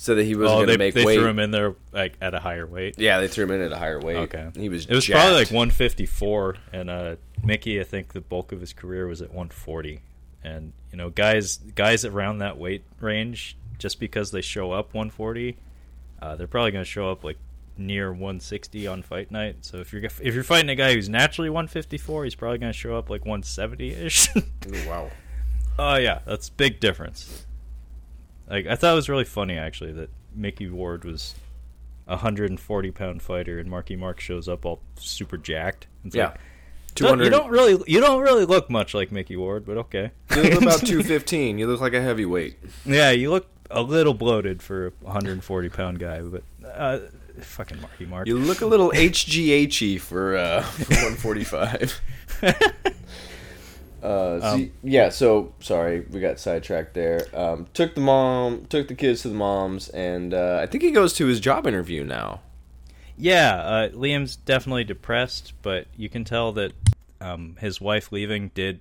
So that he wasn't oh, going to make they weight. They threw him in there like at a higher weight. Yeah, they threw him in at a higher weight. Okay, he was. It was jacked. Probably like one fifty-four, and uh, Mickey, I think the bulk of his career was at one forty. And you know, guys, guys around that weight range, just because they show up one forty, uh, they're probably going to show up like near one sixty on fight night. So if you're if you're fighting a guy who's naturally one fifty-four, he's probably going to show up like one seventy-ish. Wow. Oh uh, yeah, that's big difference. Like, I thought it was really funny, actually, that Mickey Ward was a one forty pound fighter and Marky Mark shows up all super jacked. It's yeah. Like, two hundred... You don't really you don't really look much like Mickey Ward, but okay. You look about two fifteen. You look like a heavyweight. Yeah, you look a little bloated for a one forty pound guy, but uh, fucking Marky Mark. You look a little H G H-y for, uh, for one forty-five. Uh, so, um, yeah, so sorry, we got sidetracked there. Um, took the mom, took the kids to the mom's, and uh, I think he goes to his job interview now. Yeah, uh, Liam's definitely depressed, but you can tell that um, his wife leaving did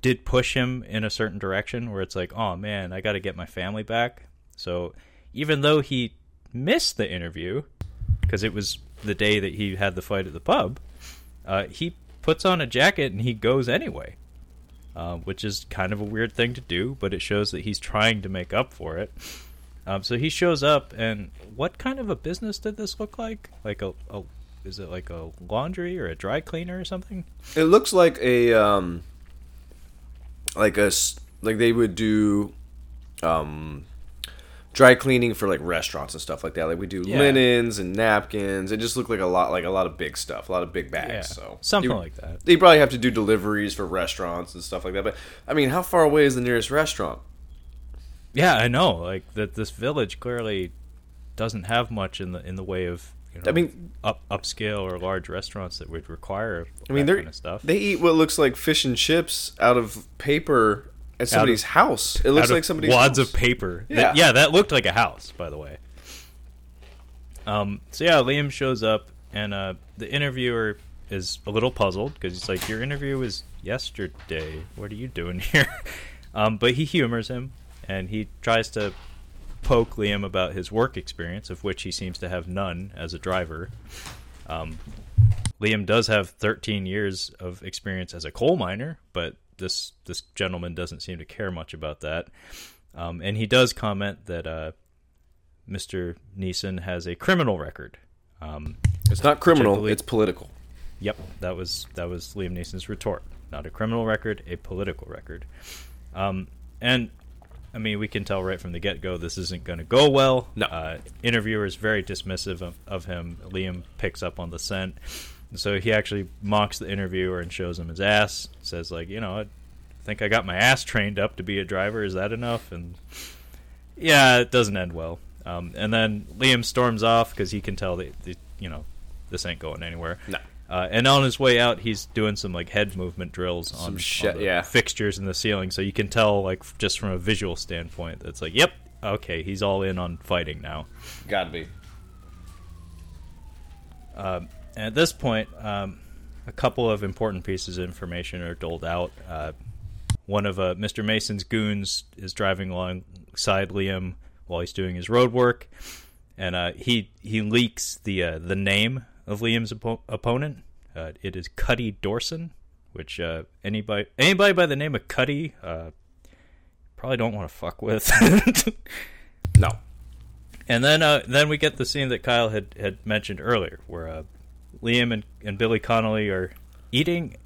did push him in a certain direction where it's like, oh man, I got to get my family back. So even though he missed the interview because it was the day that he had the fight at the pub, uh, he puts on a jacket and he goes anyway, uh, which is kind of a weird thing to do, but it shows that he's trying to make up for it. Um, so he shows up, and what kind of a business did this look like? Like a, a is it like a laundry or a dry cleaner or something? It looks like a um, like a like they would do um, dry cleaning for like restaurants and stuff like that. Like we do yeah. linens and napkins. It just looked like a lot, like a lot of big stuff, a lot of big bags. Yeah, so something you, like that. They probably have to do deliveries for restaurants and stuff like that. But I mean, how far away is the nearest restaurant? Yeah, I know. Like that, this village clearly doesn't have much in the in the way of, you know, I mean, up upscale or large restaurants that would require. I mean, that kind of stuff. They eat what looks like fish and chips out of paper. At somebody's of, house. It looks like somebody's wads house. Of paper. Yeah. That, yeah, that looked like a house, by the way. Um. So yeah, Liam shows up, and uh, the interviewer is a little puzzled because he's like, "Your interview was yesterday. What are you doing here?" um. But he humors him, and he tries to poke Liam about his work experience, of which he seems to have none as a driver. Um. Liam does have thirteen years of experience as a coal miner, but this this gentleman doesn't seem to care much about that. Um, and he does comment that uh, Mister Neeson has a criminal record. Um, it's not criminal, it's political. Yep, that was that was Liam Neeson's retort. Not a criminal record, a political record. Um, and, I mean, we can tell right from the get-go this isn't going to go well. No. Uh, interviewer is very dismissive of, of him. Liam picks up on the scent. So he actually mocks the interviewer and shows him his ass. Says, like, you know, I think I got my ass trained up to be a driver. Is that enough? And, yeah, it doesn't end well. Um, and then Liam storms off because he can tell that, that, you know, this ain't going anywhere. No. Uh, and on his way out, he's doing some, like, head movement drills on, shit, on the yeah. fixtures in the ceiling. So you can tell, like, just from a visual standpoint, that's like, yep, okay, he's all in on fighting now. Gotta be. Um... And at this point, um, a couple of important pieces of information are doled out. Uh, one of uh, Mister Mason's goons is driving alongside Liam while he's doing his road work, and uh, he he leaks the uh, the name of Liam's op- opponent. Uh, it is Cutty Dawson, which uh, anybody anybody by the name of Cutty uh, probably don't want to fuck with. No. And then uh, then we get the scene that Kyle had, had mentioned earlier, where. Uh, Liam and, and Billy Connolly are eating.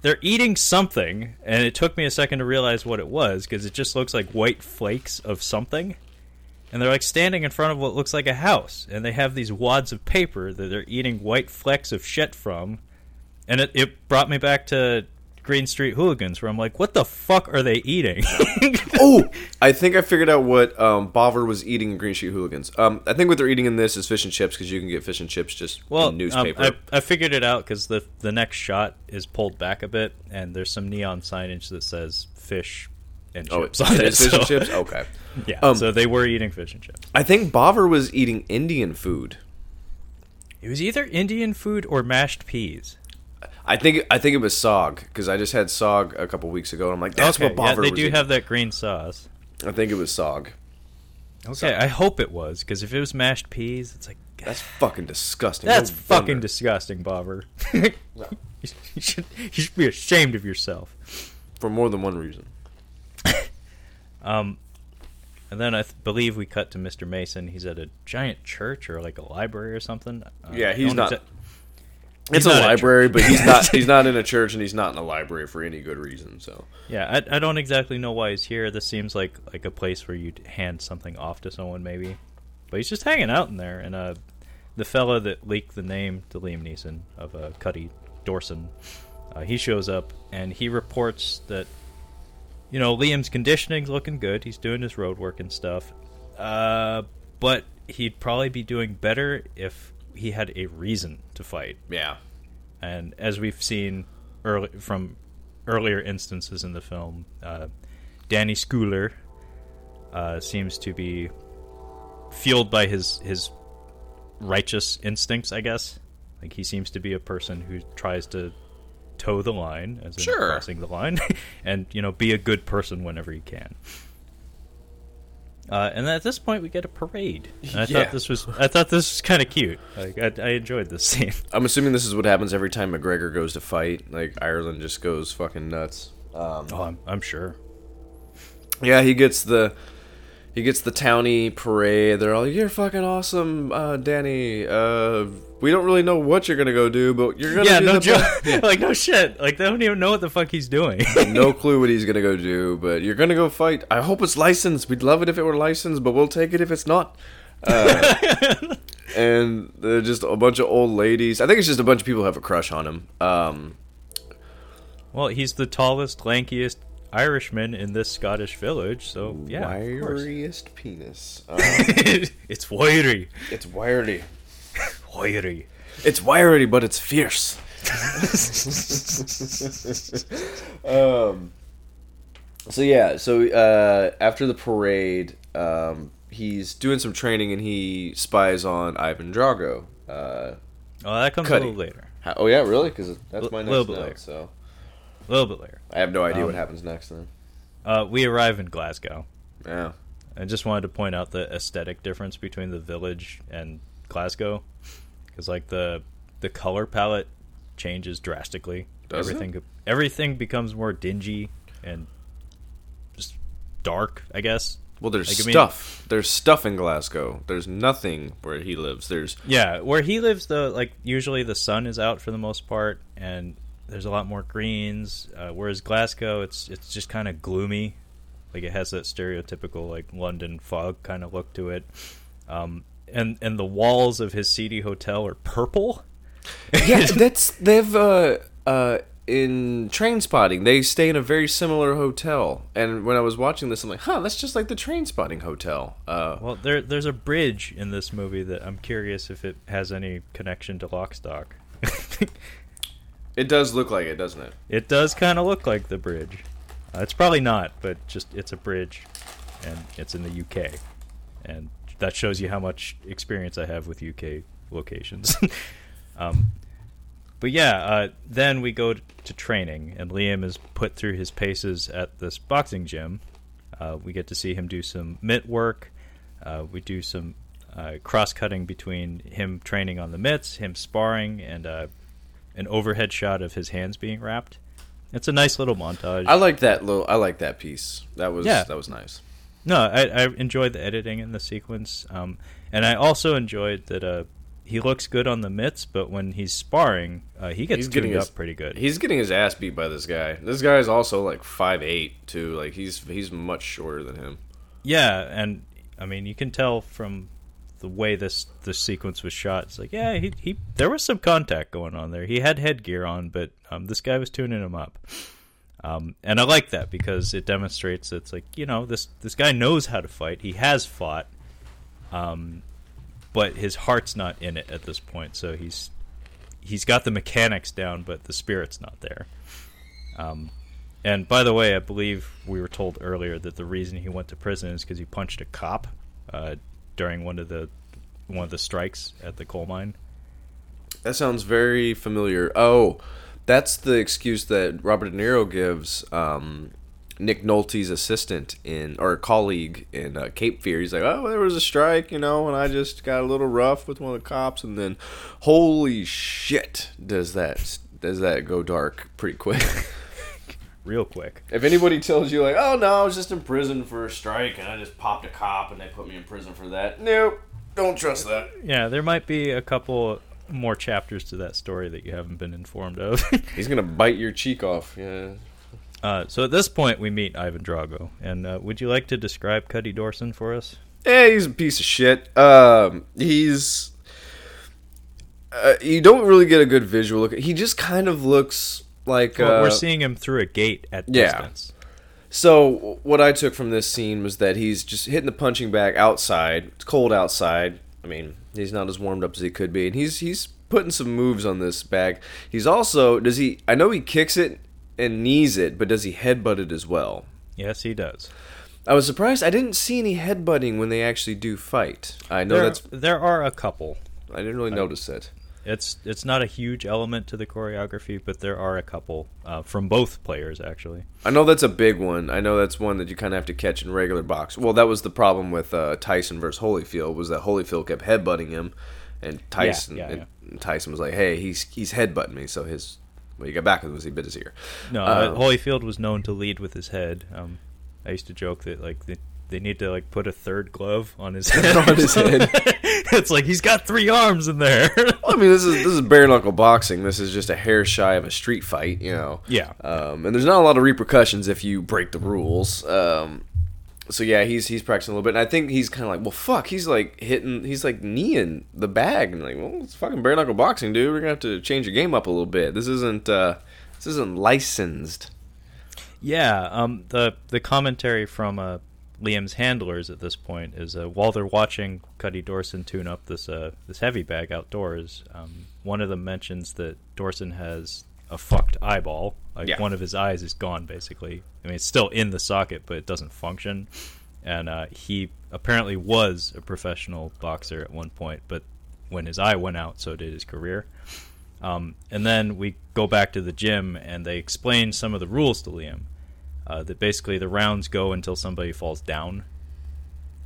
They're eating something, and it took me a second to realize what it was because it just looks like white flakes of something. And they're like standing in front of what looks like a house, and they have these wads of paper that they're eating white flecks of shit from. And it, it brought me back to Green Street Hooligans, where I'm like, what the fuck are they eating? Oh, I think I figured out what um, Bovver was eating in Green Street Hooligans. Um, I think what they're eating in this is fish and chips, because you can get fish and chips just well, in newspaper. Um, I, I figured it out, because the, the next shot is pulled back a bit, and there's some neon signage that says fish and oh, chips on it. Fish so. and chips? Okay. Yeah, um, so they were eating fish and chips. I think Bovver was eating Indian food. It was either Indian food or mashed peas. I think I think it was sog, because I just had sog a couple weeks ago, and I'm like, that's okay, what Bovver yeah, they was do eating. Have that green sauce. I think it was sog. Okay. Yeah, I hope it was, because if it was mashed peas, it's like... God. That's fucking disgusting. That's no fucking wonder. disgusting, Bobber. No. you, should, you should be ashamed of yourself. For more than one reason. um, And then I th- believe we cut to Mister Mason. He's at a giant church or like a library or something. Uh, yeah, he's not... Exa- It's he's a library, a but he's not he's not in a church, and he's not in a library for any good reason. So yeah, I, I don't exactly know why he's here. This seems like, like a place where you'd hand something off to someone, maybe. But he's just hanging out in there, and uh, the fella that leaked the name to Liam Neeson of uh, Cutty Dawson, uh, he shows up, and he reports that, you know, Liam's conditioning's looking good. He's doing his road work and stuff. Uh, but he'd probably be doing better if... he had a reason to fight. Yeah. And as we've seen early, from earlier instances in the film, uh, Danny Scoular uh, seems to be fueled by his, his righteous instincts, I guess. Like, he seems to be a person who tries to toe the line, as in sure. crossing the line, and, you know, be a good person whenever he can. Uh, and at this point, we get a parade. And I yeah. thought this was I thought this was kind of cute. Like, I, I enjoyed this scene. I'm assuming this is what happens every time McGregor goes to fight. Like, Ireland just goes fucking nuts. Um, oh, I'm, I'm sure. Yeah, he gets the he gets the townie parade. They're all like, "You're fucking awesome, uh, Danny. Uh, we don't really know what you're gonna go do, but you're gonna yeah, do no joke. Bo- like, no shit. Like, they don't even know what the fuck he's doing. No clue what he's gonna go do, but you're gonna go fight. I hope it's licensed. We'd love it if it were licensed, but we'll take it if it's not. Uh, and they're just a bunch of old ladies. I think it's just a bunch of people who have a crush on him. Um, well, he's the tallest, lankiest Irishman in this Scottish village, so yeah. Wiriest penis. Um, it's wiry. It's wiry. Wiry. It's wiry, but it's fierce. um, so yeah, so uh, after the parade, um, he's doing some training and he spies on Ivan Drago. Uh, oh, that comes Cuddy. a little later. How, oh yeah, really? Because that's L- my next note. So a little bit later. I have no idea um, what happens next. Then uh, we arrive in Glasgow. Yeah. I just wanted to point out the aesthetic difference between the village and Glasgow, because like the the color palette changes drastically. Does everything it? everything becomes more dingy and just dark, I guess. Well, there's like, stuff. I mean, there's stuff in Glasgow. There's nothing where he lives. There's yeah, where he lives though. Like usually the sun is out for the most part, and there's a lot more greens. Uh, whereas Glasgow, it's it's just kind of gloomy. Like it has that stereotypical like London fog kind of look to it. Um, And and the walls of his seedy hotel are purple. Yeah, that's they've uh, uh, in Trainspotting. They stay in a very similar hotel. And when I was watching this, I'm like, huh, that's just like the Trainspotting hotel. Uh, well, there there's a bridge in this movie that I'm curious if it has any connection to Lock, Stock. It does look like it, doesn't it? It does kind of look like the bridge. Uh, it's probably not, but just it's a bridge, and it's in the U K, and. That shows you how much experience I have with U K locations. um, but yeah, uh, then we go to training, and Liam is put through his paces at this boxing gym. Uh, we get to see him do some mitt work. Uh, we do some uh, cross-cutting between him training on the mitts, him sparring, and uh, an overhead shot of his hands being wrapped. It's a nice little montage. I like that little. I like that piece. That was yeah. that was nice. No, I, I enjoyed the editing in the sequence, um, and I also enjoyed that uh, he looks good on the mitts, but when he's sparring, uh, he gets tuned up pretty good. He's getting his ass beat by this guy. This guy is also like five eight, too. Like he's he's much shorter than him. Yeah, and I mean you can tell from the way this this sequence was shot. It's like yeah, he he there was some contact going on there. He had headgear on, but um, this guy was tuning him up. Um, and I like that because it demonstrates that it's like, you know, this, this guy knows how to fight. He has fought, um, but his heart's not in it at this point. So he's he's got the mechanics down, but the spirit's not there. Um, and by the way, I believe we were told earlier that the reason he went to prison is because he punched a cop uh, during one of the one of the strikes at the coal mine. That sounds very familiar. Oh. That's the excuse that Robert De Niro gives um, Nick Nolte's assistant in, or colleague in uh, Cape Fear. He's like, oh, there was a strike, you know, and I just got a little rough with one of the cops, and then, holy shit, does that does that go dark pretty quick. Real quick. If anybody tells you, like, oh, no, I was just in prison for a strike, and I just popped a cop, and they put me in prison for that. Nope. Don't trust that. Yeah, there might be a couple more chapters to that story that you haven't been informed of. He's going to bite your cheek off, yeah. Uh, so at this point, we meet Ivan Drago. And uh, would you like to describe Cutty Dawson for us? Yeah, he's a piece of shit. Um, he's... Uh, you don't really get a good visual look. He just kind of looks... Like well, uh, we're seeing him through a gate at distance. Yeah. So what I took from this scene was that he's just hitting the punching bag outside. It's cold outside. I mean, he's not as warmed up as he could be, and he's he's putting some moves on this bag. He's also does he? I know he kicks it and knees it, but does he headbutt it as well? Yes, he does. I was surprised I didn't see any headbutting when they actually do fight. I know there, that's there are a couple. I didn't really I, notice it. It's it's not a huge element to the choreography, but there are a couple uh, from both players, actually. I know that's a big one. I know that's one that you kind of have to catch in regular box. Well, that was the problem with uh, Tyson versus Holyfield, was that Holyfield kept headbutting him, and Tyson yeah, yeah, yeah. And Tyson was like, hey, he's he's headbutting me, so his what he got back with was he bit his ear. No, uh, Holyfield was known to lead with his head. Um, I used to joke that, like, the They need to like put a third glove on his head. on his head. It's like he's got three arms in there. Well, I mean, this is this is bare knuckle boxing. This is just a hair shy of a street fight, you know. Yeah. Um, and there's not a lot of repercussions if you break the rules. Um, so yeah, he's he's practicing a little bit, and I think he's kind of like, well, fuck. He's like hitting. He's like kneeing the bag, and like, well, it's fucking bare knuckle boxing, dude. We're gonna have to change the game up a little bit. This isn't uh, this isn't licensed. Yeah. Um. The the commentary from a. Uh, Liam's handlers at this point is uh, while they're watching Cutty Dawson tune up this uh, this heavy bag outdoors, um, one of them mentions that Dawson has a fucked eyeball. Like yeah. One of his eyes is gone, basically. I mean, it's still in the socket, but it doesn't function. And uh, he apparently was a professional boxer at one point, but when his eye went out, so did his career. Um, and then we go back to the gym, and they explain some of the rules to Liam. Uh, that basically the rounds go until somebody falls down,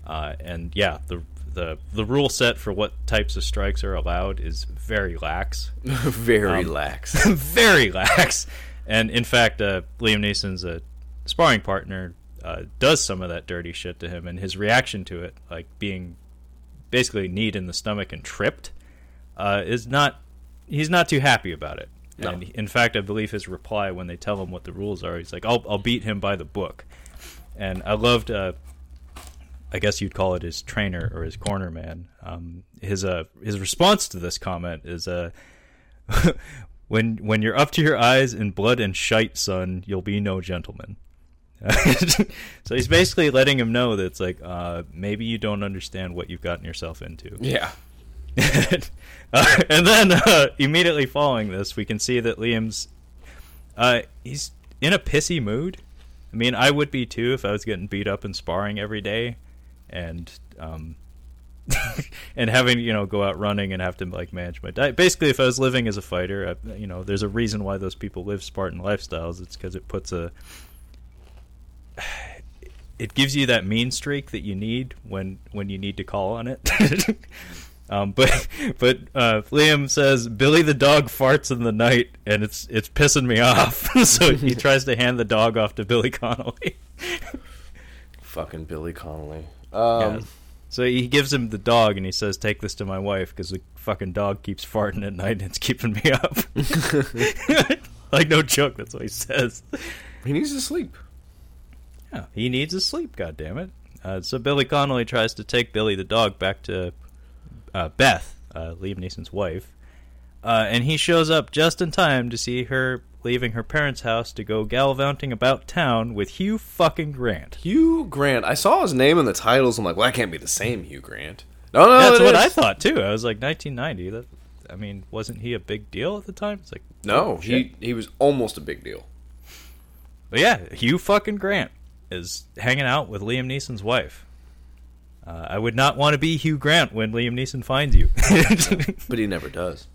uh, and yeah, the the the rule set for what types of strikes are allowed is very lax, very um, lax, very lax. And in fact, uh, Liam Neeson's uh, sparring partner uh, does some of that dirty shit to him, and his reaction to it, like being basically kneed in the stomach and tripped, uh, is not he's not too happy about it. No. And in fact, I believe his reply when they tell him what the rules are, he's like, I'll I'll beat him by the book. And I loved, uh, I guess you'd call it his trainer or his corner man. Um, his uh, his response to this comment is, uh, when when you're up to your eyes in blood and shite, son, you'll be no gentleman. So he's basically letting him know that it's like, uh, maybe you don't understand what you've gotten yourself into. Yeah. uh, and then uh, immediately following this, we can see that Liam's uh, he's in a pissy mood. I mean, I would be too if I was getting beat up and sparring every day, and um, and having you know go out running and have to like manage my diet. Basically, if I was living as a fighter, I, you know, there's a reason why those people live Spartan lifestyles. It's because it puts a it gives you that mean streak that you need when when you need to call on it. Um, but but uh, Liam says Billy the dog farts in the night, and it's it's pissing me off. So he tries to hand the dog off to Billy Connolly. Fucking Billy Connolly. Um, yeah. So he gives him the dog, and he says, "Take this to my wife, because the fucking dog keeps farting at night, and it's keeping me up." Like no joke, that's what he says. He needs to sleep. Yeah, he needs to sleep. God damn it! Uh, so Billy Connolly tries to take Billy the dog back to. Uh, Beth, uh, Liam Neeson's wife, uh, and he shows up just in time to see her leaving her parents' house to go gallivanting about town with Hugh fucking Grant. Hugh Grant. I saw his name in the titles. I'm like, well, that can't be the same Hugh Grant. No, no, that's what is. I thought too. I was like, nineteen ninety. That, I mean, wasn't he a big deal at the time? It's like, no, oh, he he was almost a big deal. But yeah, Hugh fucking Grant is hanging out with Liam Neeson's wife. Uh, I would not want to be Hugh Grant when Liam Neeson finds you. But he never does.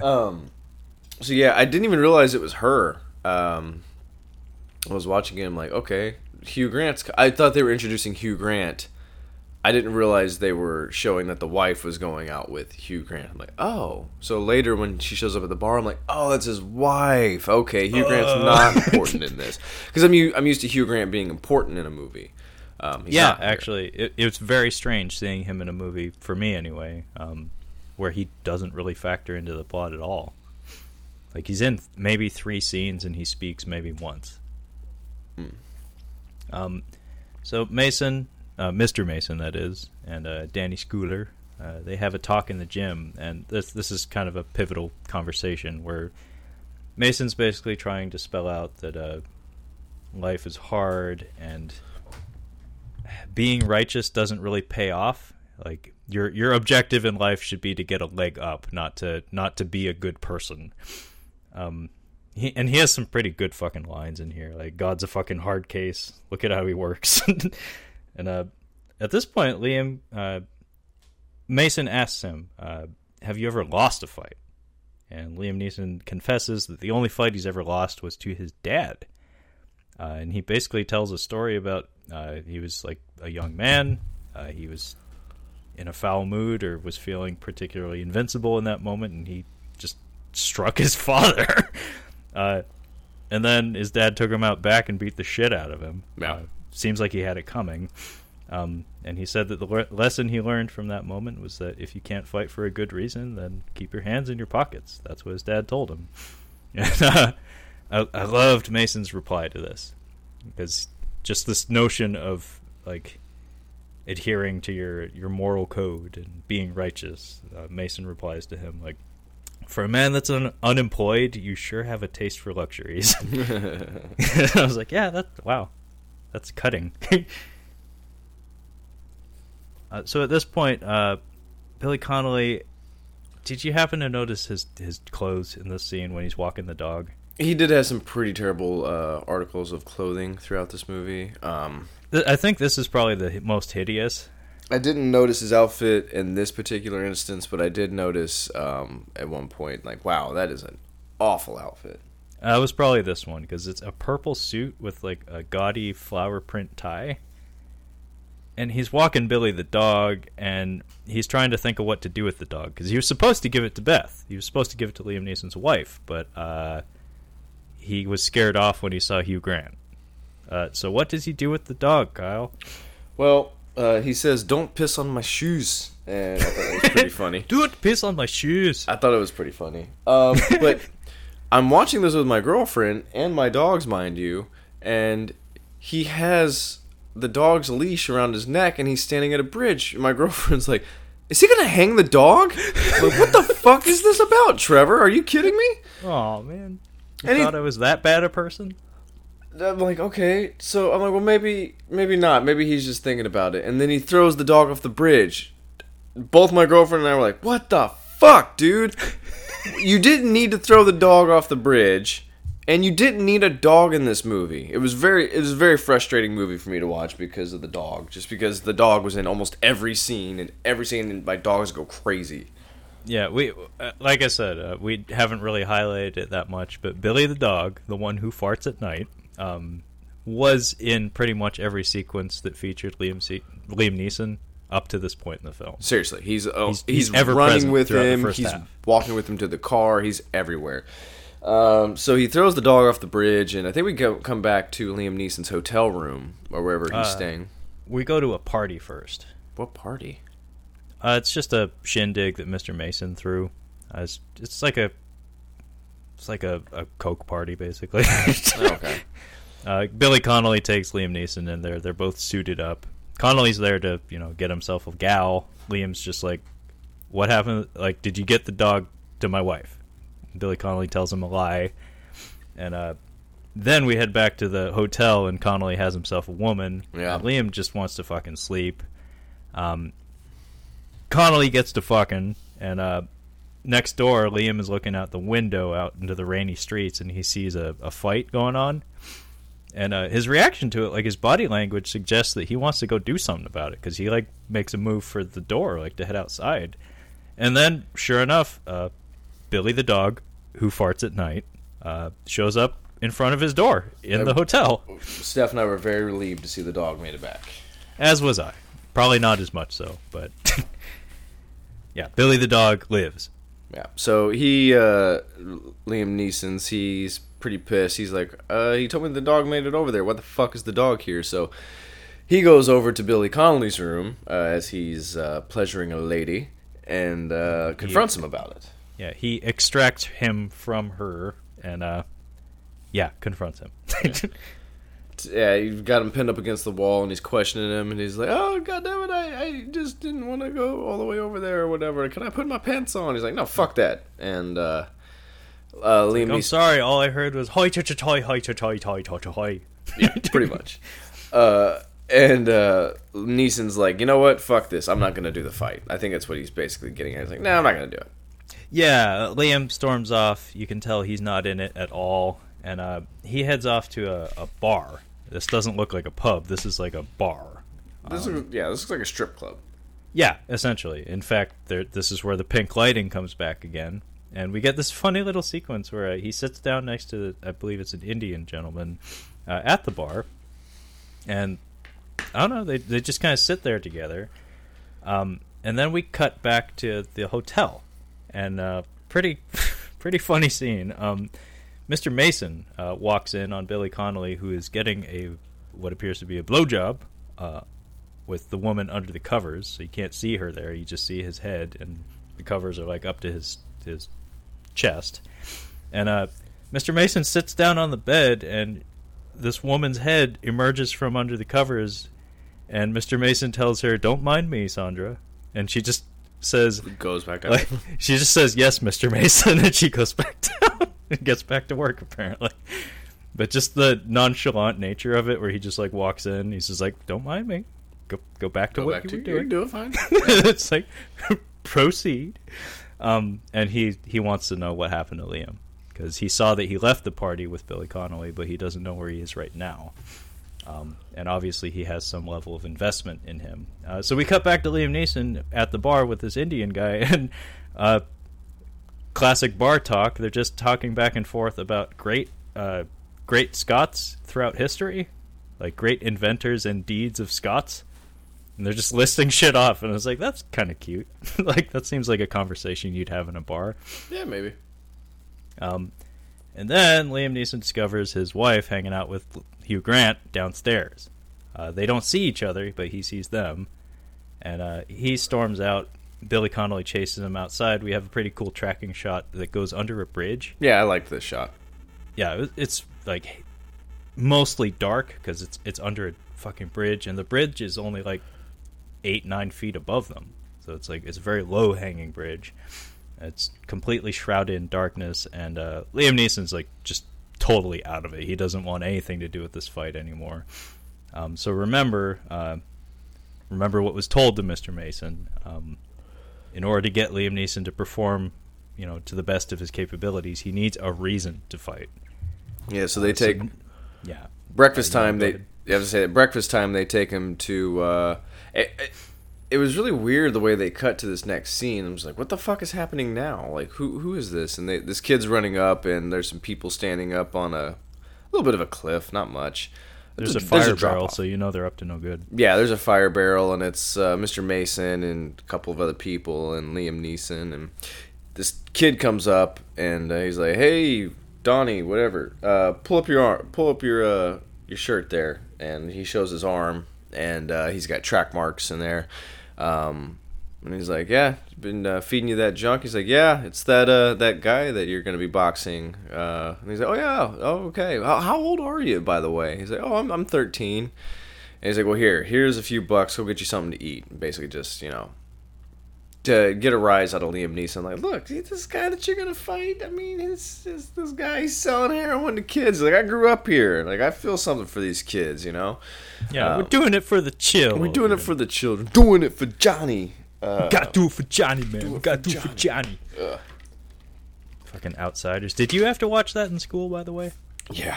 Um, so, yeah, I didn't even realize it was her. Um, I was watching it, I'm like, okay, Hugh Grant's... I thought they were introducing Hugh Grant. I didn't realize they were showing that the wife was going out with Hugh Grant. I'm like, oh. So later when she shows up at the bar, I'm like, oh, that's his wife. Okay, Hugh uh. Grant's not important in this. Because I'm, I'm used to Hugh Grant being important in a movie. Um, yeah, actually, it, it's very strange seeing him in a movie, for me anyway, um, where he doesn't really factor into the plot at all. Like, he's in maybe three scenes and he speaks maybe once. Hmm. Um, so Mason... Uh, Mister Mason, that is, and uh, Danny Scoular, uh, they have a talk in the gym, and this this is kind of a pivotal conversation where Mason's basically trying to spell out that uh, life is hard and being righteous doesn't really pay off. Like your your objective in life should be to get a leg up, not to not to be a good person. Um, he, and he has some pretty good fucking lines in here, like God's a fucking hard case. Look at how he works. And uh, at this point, Liam, uh, Mason asks him, uh, have you ever lost a fight? And Liam Neeson confesses that the only fight he's ever lost was to his dad. Uh, and he basically tells a story about uh, he was like a young man. Uh, he was in a foul mood or was feeling particularly invincible in that moment. And he just struck his father. uh, and then his dad took him out back and beat the shit out of him. Yeah. Uh, Seems like he had it coming. Um, and he said that the le- lesson he learned from that moment was that if you can't fight for a good reason, then keep your hands in your pockets. That's what his dad told him. And, uh, I, I loved Mason's reply to this. Because just this notion of like adhering to your, your moral code and being righteous, uh, Mason replies to him, like, for a man that's un- unemployed, you sure have a taste for luxuries. I was like, yeah, that's, wow. That's cutting. uh, so at this point, uh, Billy Connolly, did you happen to notice his, his clothes in this scene when he's walking the dog? He did have some pretty terrible uh, articles of clothing throughout this movie. Um, th- I think this is probably the most hideous. I didn't notice his outfit in this particular instance, but I did notice um, at one point, like, wow, that is an awful outfit. Uh, it was probably this one, because it's a purple suit with, like, a gaudy flower print tie. And he's walking Billy the dog, and he's trying to think of what to do with the dog, because he was supposed to give it to Beth. He was supposed to give it to Liam Neeson's wife, but uh, he was scared off when he saw Hugh Grant. Uh, so what does he do with the dog, Kyle? Well, uh, he says, don't piss on my shoes. And I thought it was pretty funny. Don't piss on my shoes. I thought it was pretty funny. Um, but... I'm watching this with my girlfriend and my dogs, mind you, and he has the dog's leash around his neck, and he's standing at a bridge. My girlfriend's like, is he going to hang the dog? Like, what the fuck is this about, Trevor? Are you kidding me? Oh, man. You and thought he, I was that bad a person? I'm like, okay. So I'm like, well, maybe, maybe not. Maybe he's just thinking about it. And then he throws the dog off the bridge. Both my girlfriend and I were like, what the fuck, dude? You didn't need to throw the dog off the bridge, and you didn't need a dog in this movie. It was very, it was a very frustrating movie for me to watch because of the dog, just because the dog was in almost every scene, and every scene, and my dogs go crazy. Yeah, we, like I said, uh, we haven't really highlighted it that much, but Billy the dog, the one who farts at night, um, was in pretty much every sequence that featured Liam C- Liam Neeson. Up to this point in the film. Seriously, he's oh, he's, he's, he's ever running with him, he's half. walking with him to the car, he's everywhere. Um, so he throws the dog off the bridge, and I think we go, come back to Liam Neeson's hotel room, or wherever he's uh, staying. We go to a party first. What party? Uh, it's just a shindig that Mister Mason threw. Uh, it's, it's like a it's like a, a Coke party, basically. Oh, okay. Uh, Billy Connolly takes Liam Neeson in there. They're both suited up. Connolly's there to, you know, get himself a gal. Liam's just like, what happened? Like, did you get the dog to my wife? Billy Connolly tells him a lie. And uh, then we head back to the hotel, and Connolly has himself a woman. Yeah. And Liam just wants to fucking sleep. Um, Connolly gets to fucking, and uh, next door, Liam is looking out the window out into the rainy streets, and he sees a, a fight going on. And uh, his reaction to it, like his body language, suggests that he wants to go do something about it because he like makes a move for the door, like to head outside. And then, sure enough, uh, Billy the dog, who farts at night, uh, shows up in front of his door in the hotel. Steph and I were very relieved to see the dog made it back. As was I. Probably not as much so, but yeah, Billy the dog lives. Yeah. So he, uh, Liam Neeson's, he's pretty pissed. He's like, uh, he told me the dog made it over there. What the fuck is the dog here? So he goes over to Billy Connolly's room uh, as he's uh, pleasuring a lady and uh, confronts he, him about it. Yeah, he extracts him from her and, uh, yeah, confronts him. Yeah. Yeah, you've got him pinned up against the wall, and he's questioning him, and he's like, oh, goddammit, I, I just didn't want to go all the way over there or whatever. Can I put my pants on? He's like, no, fuck that. And uh, uh, Liam like, I'm Neeson... sorry, all I heard was, hoi, toi, hoi, toi, toi, toi, hoi. Yeah, pretty much. Uh, and uh, Neeson's like, you know what, fuck this, I'm not going to do the fight. I think that's what he's basically getting at. He's like, no, nah, I'm not going to do it. Yeah, Liam storms off. You can tell he's not in it at all. And uh, he heads off to a, a bar. This doesn't look like a pub. This is like a bar. This um, is, yeah, this looks like a strip club. Yeah, essentially. In fact, there, this is where the pink lighting comes back again. And we get this funny little sequence where uh, he sits down next to, the, I believe it's an Indian gentleman, uh, at the bar. And, I don't know, they they just kind of sit there together. Um, and then we cut back to the hotel. And uh, pretty, pretty funny scene. Um Mister Mason uh, walks in on Billy Connolly, who is getting a what appears to be a blowjob uh, with the woman under the covers. So you can't see her there; you just see his head, and the covers are like up to his his chest. And uh, Mister Mason sits down on the bed, and this woman's head emerges from under the covers. And Mister Mason tells her, "Don't mind me, Sandra," and she just says, "Goes back down." Like, she just says, "Yes, Mister Mason," and she goes back down. It gets back to work, apparently. But just the nonchalant nature of it, where he just, like, walks in. He's just like, don't mind me. Go go back to go what back you to, were doing. You're doing fine. It's like, proceed. Um, and he, he wants to know what happened to Liam. Because he saw that he left the party with Billy Connolly, but he doesn't know where he is right now. Um, and obviously he has some level of investment in him. Uh, so we cut back to Liam Neeson at the bar with this Indian guy. And... Uh, classic bar talk. They're just talking back and forth about great uh, great Scots throughout history, like great inventors and deeds of Scots, and they're just listing shit off, and I was like, that's kind of cute. Like, that seems like a conversation you'd have in a bar. Yeah, maybe. Um, and then Liam Neeson discovers his wife hanging out with Hugh Grant downstairs. Uh, they don't see each other, but he sees them, and uh, he storms out. Billy Connolly chases him outside. We have a pretty cool tracking shot that goes under a bridge. Yeah, I liked this shot. Yeah, it's like mostly dark because it's it's under a fucking bridge, and the bridge is only like eight, nine feet above them. So it's like it's a very low hanging bridge. It's completely shrouded in darkness, and uh, Liam Neeson's like just totally out of it. He doesn't want anything to do with this fight anymore. Um, so remember, uh, remember what was told to Mister Mason. Um, In order to get Liam Neeson to perform, you know, to the best of his capabilities, he needs a reason to fight. Yeah, so they uh, take, so, yeah, breakfast uh, time. They, you have to say, at breakfast time they take him to. Uh, it, it, it was really weird the way they cut to this next scene. I'm just like, what the fuck is happening now? Like, who who is this? And they, this kid's running up, and there's some people standing up on a, a little bit of a cliff, not much. There's, there's a fire there's a barrel, so you know they're up to no good. Yeah, there's a fire barrel, and it's uh, Mister Mason and a couple of other people and Liam Neeson. And this kid comes up, and uh, he's like, hey, Donnie, whatever, uh, pull up your arm, pull up your uh, your shirt there. And he shows his arm, and uh, he's got track marks in there. Um, and he's like, yeah, been uh, feeding you that junk? He's like, yeah, it's that uh, that guy that you're going to be boxing. Uh, and he's like, oh, yeah, oh, okay. How, how old are you, by the way? He's like, oh, I'm I'm thirteen. And he's like, well, here, here's a few bucks. Go get you something to eat. And basically just, you know, to get a rise out of Liam Neeson. Like, look, this guy that you're going to fight, I mean, it's, it's this guy, he's selling heroin to kids. Like, I grew up here. Like, I feel something for these kids, you know? Yeah, um, we're doing it for the chill. We're doing it for the children. Doing it for Johnny. Uh, gotta do it for Johnny, man. We gotta do it for Johnny. Ugh. Fucking outsiders. Did you have to watch that in school, by the way? Yeah.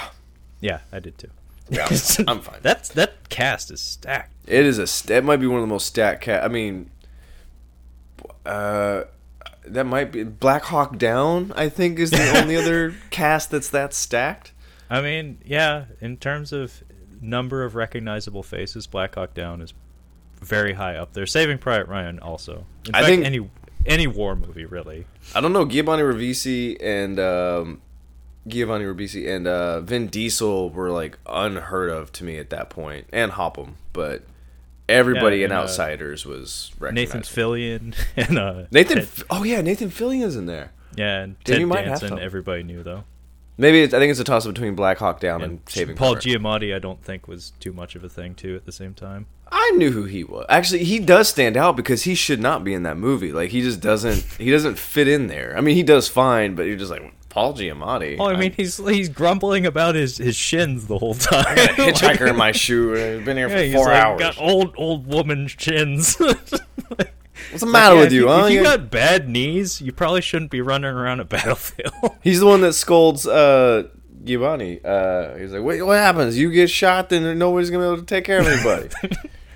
Yeah, I did too. Yeah, I'm fine. I'm fine. That's, that cast is stacked. It is a st- It might be one of the most stacked cast. I mean, uh, that might be Black Hawk Down, I think, is the only other cast that's that stacked. I mean, yeah, in terms of number of recognizable faces, Black Hawk Down is very high up there. Saving Private Ryan also. In I fact, think any any war movie, really. I don't know, Giovanni Ribisi and um, Giovanni Ribisi and uh, Vin Diesel were like unheard of to me at that point, and Hopham, but everybody yeah, and, in uh, Outsiders was recognizable. Nathan Fillion and uh, Nathan. Ted. Oh yeah, Nathan Fillion's in there. Yeah, and Ted Danson. Everybody knew though. Maybe it's, I think it's a toss up between Black Hawk Down and, and Saving Paul Private. Giamatti, I don't think was too much of a thing too. At the same time, I knew who he was. Actually, he does stand out because he should not be in that movie. Like he just doesn't. He doesn't fit in there. I mean, he does fine, but you're just like Paul Giamatti. Oh, I mean, I, he's he's grumbling about his, his shins the whole time. I got a hitchhiker like, in my shoe. I've been here yeah, for he's four like, hours. Got old old woman shins. like, What's the matter like, with you, if, huh? If you got bad knees, you probably shouldn't be running around a battlefield. He's the one that scolds uh, Giovanni. Uh, he's like, wait, what happens? You get shot, then nobody's going to be able to take care of anybody.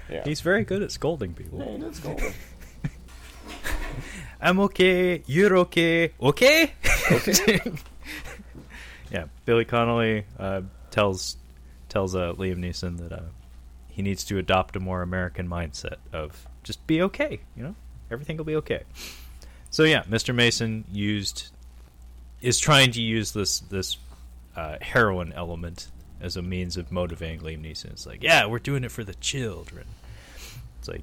yeah. He's very good at scolding people. Yeah, he does scold them. I'm okay. You're okay. Okay? Okay. yeah, Billy Connolly uh, tells tells uh, Liam Neeson that uh, he needs to adopt a more American mindset of just be okay, you know? Everything will be okay. So yeah, Mister Mason used is trying to use this this uh, heroin element as a means of motivating Liam Neeson. It's like, yeah, we're doing it for the children. It's like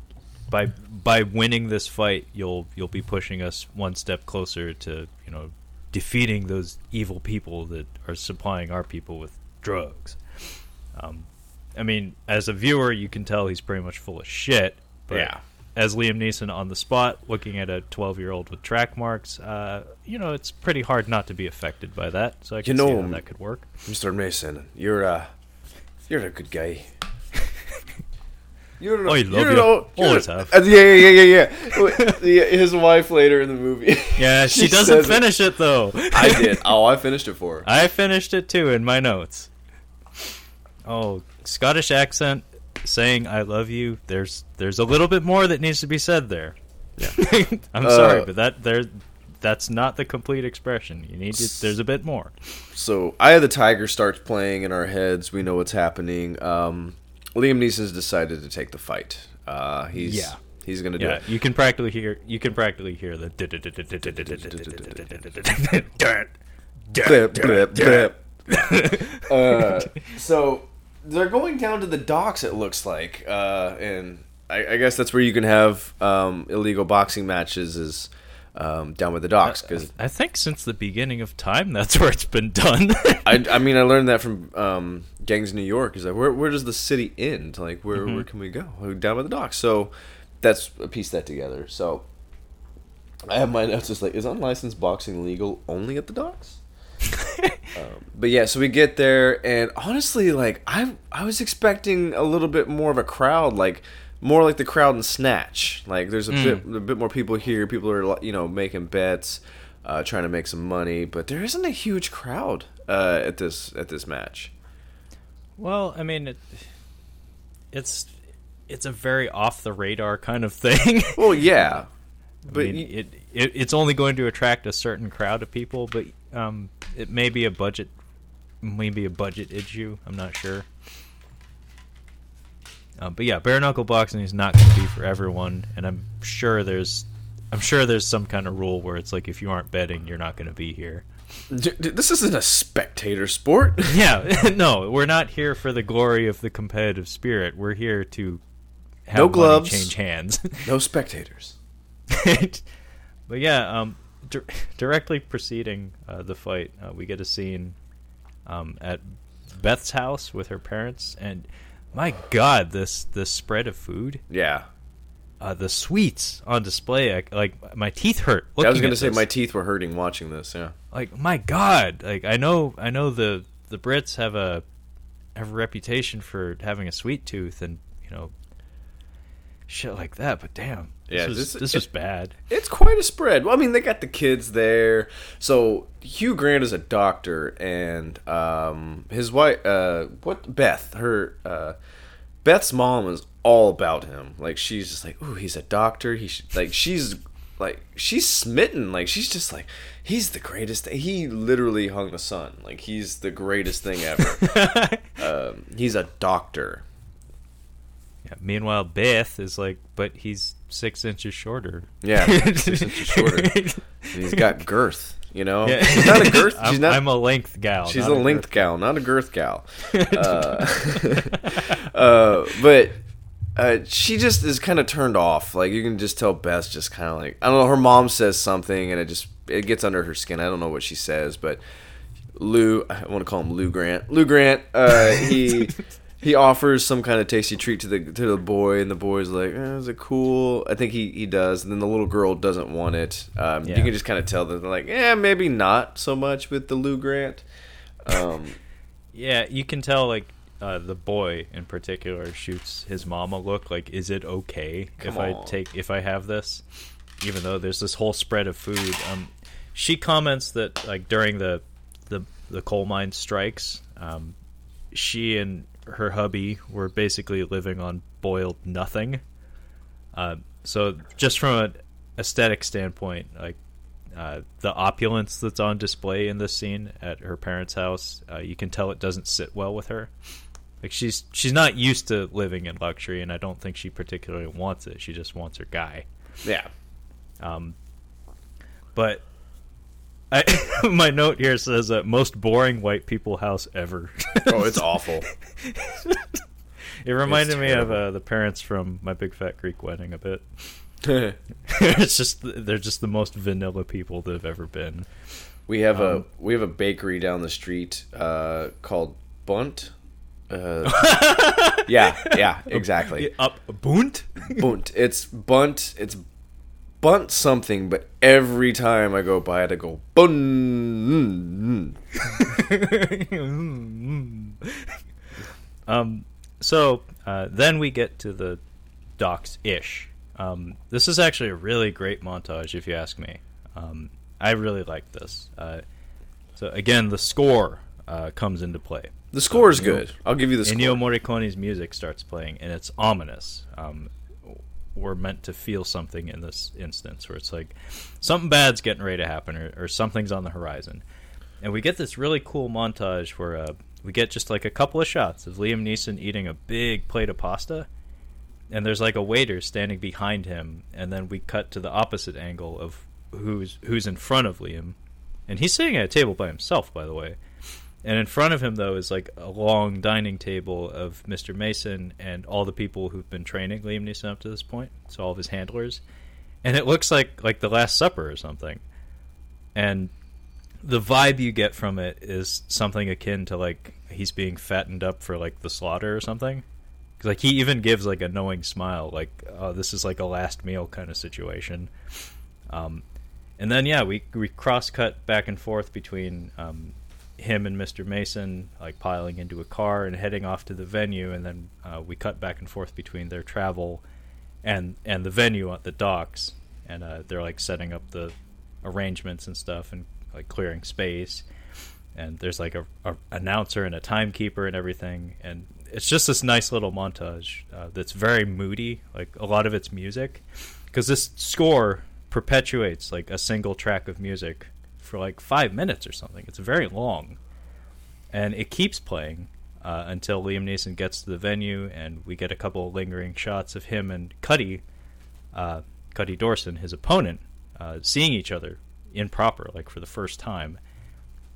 by by winning this fight, you'll you'll be pushing us one step closer to, you know, defeating those evil people that are supplying our people with drugs. Um, I mean, as a viewer, you can tell he's pretty much full of shit. But yeah. As Liam Neeson on the spot, looking at a twelve-year-old with track marks, uh, you know, it's pretty hard not to be affected by that. So I can you know, see how that could work. Mister Mason, you're a, you're a good guy. You're a, oh, you love you're you. A, you're Always a, have. Yeah, yeah, yeah, yeah. His wife later in the movie. Yeah, she, she doesn't finish it, it though. I did. Oh, I finished it for her. I finished it, too, in my notes. Oh, Scottish accent. Saying I love you, there's there's a little bit more that needs to be said there. Yeah. I'm uh, sorry, but that there that's not the complete expression. You need to, there's a bit more. So Eye of the Tiger starts playing in our heads, we know what's happening. Um, Liam Neeson's decided to take the fight. Uh, he's yeah. he's gonna do yeah, it. You can practically hear you can practically hear the uh so they're going down to the docks, it looks like, uh, and I, I guess that's where you can have um, illegal boxing matches is um, down by the docks. Cause I, I think since the beginning of time, that's where it's been done. I, I mean, I learned that from um, Gangs of New York. Is like, where, where does the city end? Like, where mm-hmm. where can we go? Down by the docks. So that's a piece that together. So I have my notes just like, is unlicensed boxing legal only at the docks? um, but yeah, so we get there, and honestly, like I, I was expecting a little bit more of a crowd, like more like the crowd in Snatch. Like there's a, mm. bit, a bit more people here. People are, you know, making bets, uh, trying to make some money, but there isn't a huge crowd uh, at this at this match. Well, I mean, it, it's it's a very off the radar kind of thing. Well, yeah, I but mean, you, it, it it's only going to attract a certain crowd of people, but. Um, it may be a budget, maybe a budget issue. I'm not sure. Um, but yeah, bare knuckle boxing is not going to be for everyone, and I'm sure there's, I'm sure there's some kind of rule where it's like if you aren't betting, you're not going to be here. This isn't a spectator sport. yeah, no, we're not here for the glory of the competitive spirit. We're here to have no gloves, change hands, no spectators. But yeah, um. Di- directly preceding uh, the fight, uh, we get a scene um, at Beth's house with her parents, and my God, this this spread of food. Yeah, uh, the sweets on display. I, like my teeth hurt. I was going to say this. My teeth were hurting watching this. Yeah. Like my God, like I know I know the, the Brits have a have a reputation for having a sweet tooth, and you know. Shit like that, but damn, this yeah, was, this, this was it, bad. It's quite a spread. Well, I mean, they got the kids there. So Hugh Grant is a doctor, and um, his wife, uh, what Beth, her uh, Beth's mom is all about him. Like she's just like, ooh, he's a doctor. He should, like she's like, she's smitten. Like, she's just like, he's the greatest. He literally hung the sun. Like, he's the greatest thing ever. um, he's a doctor. Yeah, meanwhile, Beth is like, but he's six inches shorter. Yeah, six inches shorter. And he's got girth, you know? Yeah. She's not a girth. She's not, I'm a length gal. She's a, a length girth. gal, not a girth gal. Uh, uh, but... Uh, she just is kind of turned off. Like, you can just tell Beth's just kind of like, I don't know, her mom says something, and it just it gets under her skin. I don't know what she says, but Lou, I want to call him Lou Grant. Lou Grant, uh, he he offers some kind of tasty treat to the to the boy, and the boy's like, eh, is it cool? I think he, he does, and then the little girl doesn't want it. Um, yeah. You can just kind of tell that they're like, eh, maybe not so much with the Lou Grant. Um, yeah, you can tell, like, Uh, the boy in particular shoots his mom a look like, is it okay Come if on. I take if I have this, even though there's this whole spread of food. Um, she comments that, like, during the the, the coal mine strikes, um, she and her hubby were basically living on boiled nothing. Uh, so just from an aesthetic standpoint, like, Uh, the opulence that's on display in this scene at her parents' house, uh, you can tell it doesn't sit well with her. Like, she's she's not used to living in luxury, and I don't think she particularly wants it. She just wants her guy. Yeah. Um. But I, my note here says that most boring white people house ever. Oh, it's awful. It reminded me of uh, the parents from My Big Fat Greek Wedding a bit. It's just they're just the most vanilla people that have ever been. We have um, a we have a bakery down the street uh, called Bunt. Uh, yeah, yeah, exactly. Up Bunt? Bunt. It's Bunt. It's Bunt something, but every time I go by it, I go Bunt. um. So uh, then we get to the docks ish. Um, this is actually a really great montage, if you ask me. Um, I really like this. Uh, so, again, the score uh, comes into play. The score is good. I'll give you the score. Ennio Morricone's music starts playing, and it's ominous. Um, we're meant to feel something in this instance, where it's like something bad's getting ready to happen, or, or something's on the horizon. And we get this really cool montage where uh, we get just like a couple of shots of Liam Neeson eating a big plate of pasta. And there's like a waiter standing behind him, and then we cut to the opposite angle of who's who's in front of Liam. And he's sitting at a table by himself, by the way. And in front of him, though, is like a long dining table of Mister Mason and all the people who've been training Liam Neeson up to this point, so all of his handlers. And it looks like, like the Last Supper or something. And the vibe you get from it is something akin to, like, he's being fattened up for, like, the slaughter or something. Like, he even gives, like, a knowing smile, like, oh, this is, like, a last meal kind of situation. Um, and then, yeah, we we cross-cut back and forth between um, him and Mister Mason, like, piling into a car and heading off to the venue, and then uh, we cut back and forth between their travel and, and the venue at the docks, and uh, they're, like, setting up the arrangements and stuff and, like, clearing space, and there's, like, a, a announcer and a timekeeper and everything, and it's just this nice little montage uh, that's very moody. Like, a lot of it's music, because this score perpetuates, like, a single track of music for like five minutes or something. It's very long, and it keeps playing uh, until Liam Neeson gets to the venue, and we get a couple of lingering shots of him and Cutty, uh, Cutty Dawson, his opponent, uh, seeing each other in proper, like, for the first time.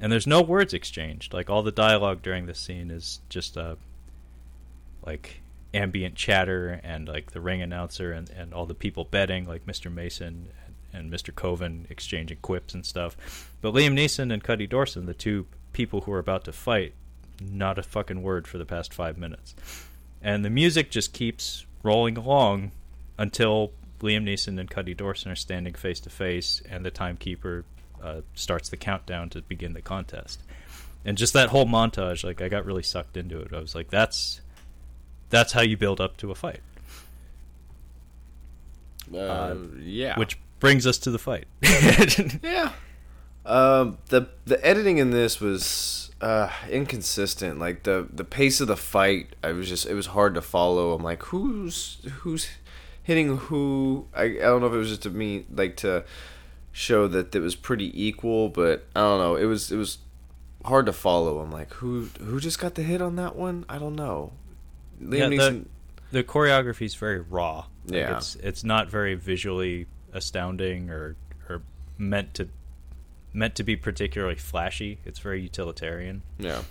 And there's no words exchanged. Like, all the dialogue during this scene is just a uh, like ambient chatter, and like the ring announcer and, and all the people betting, like Mister Mason and, and Mister Coven exchanging quips and stuff. But Liam Neeson and Cutty Dawson, the two people who are about to fight, not a fucking word for the past five minutes. And the music just keeps rolling along until Liam Neeson and Cutty Dawson are standing face to face, and the timekeeper uh, starts the countdown to begin the contest. And just that whole montage, like, I got really sucked into it. I was like, that's... That's how you build up to a fight. Uh, uh, yeah. Which brings us to the fight. Yeah. Um, the the editing in this was uh, inconsistent. Like, the, the pace of the fight, I was just it was hard to follow. I'm like, who's who's hitting who, I, I don't know if it was just to me, like to show that it was pretty equal, but I don't know. It was it was hard to follow. I'm like, who who just got the hit on that one? I don't know. Liam yeah, Neeson. The, the choreography is very raw. Like yeah, it's it's not very visually astounding or or meant to meant to be particularly flashy. It's very utilitarian. Yeah.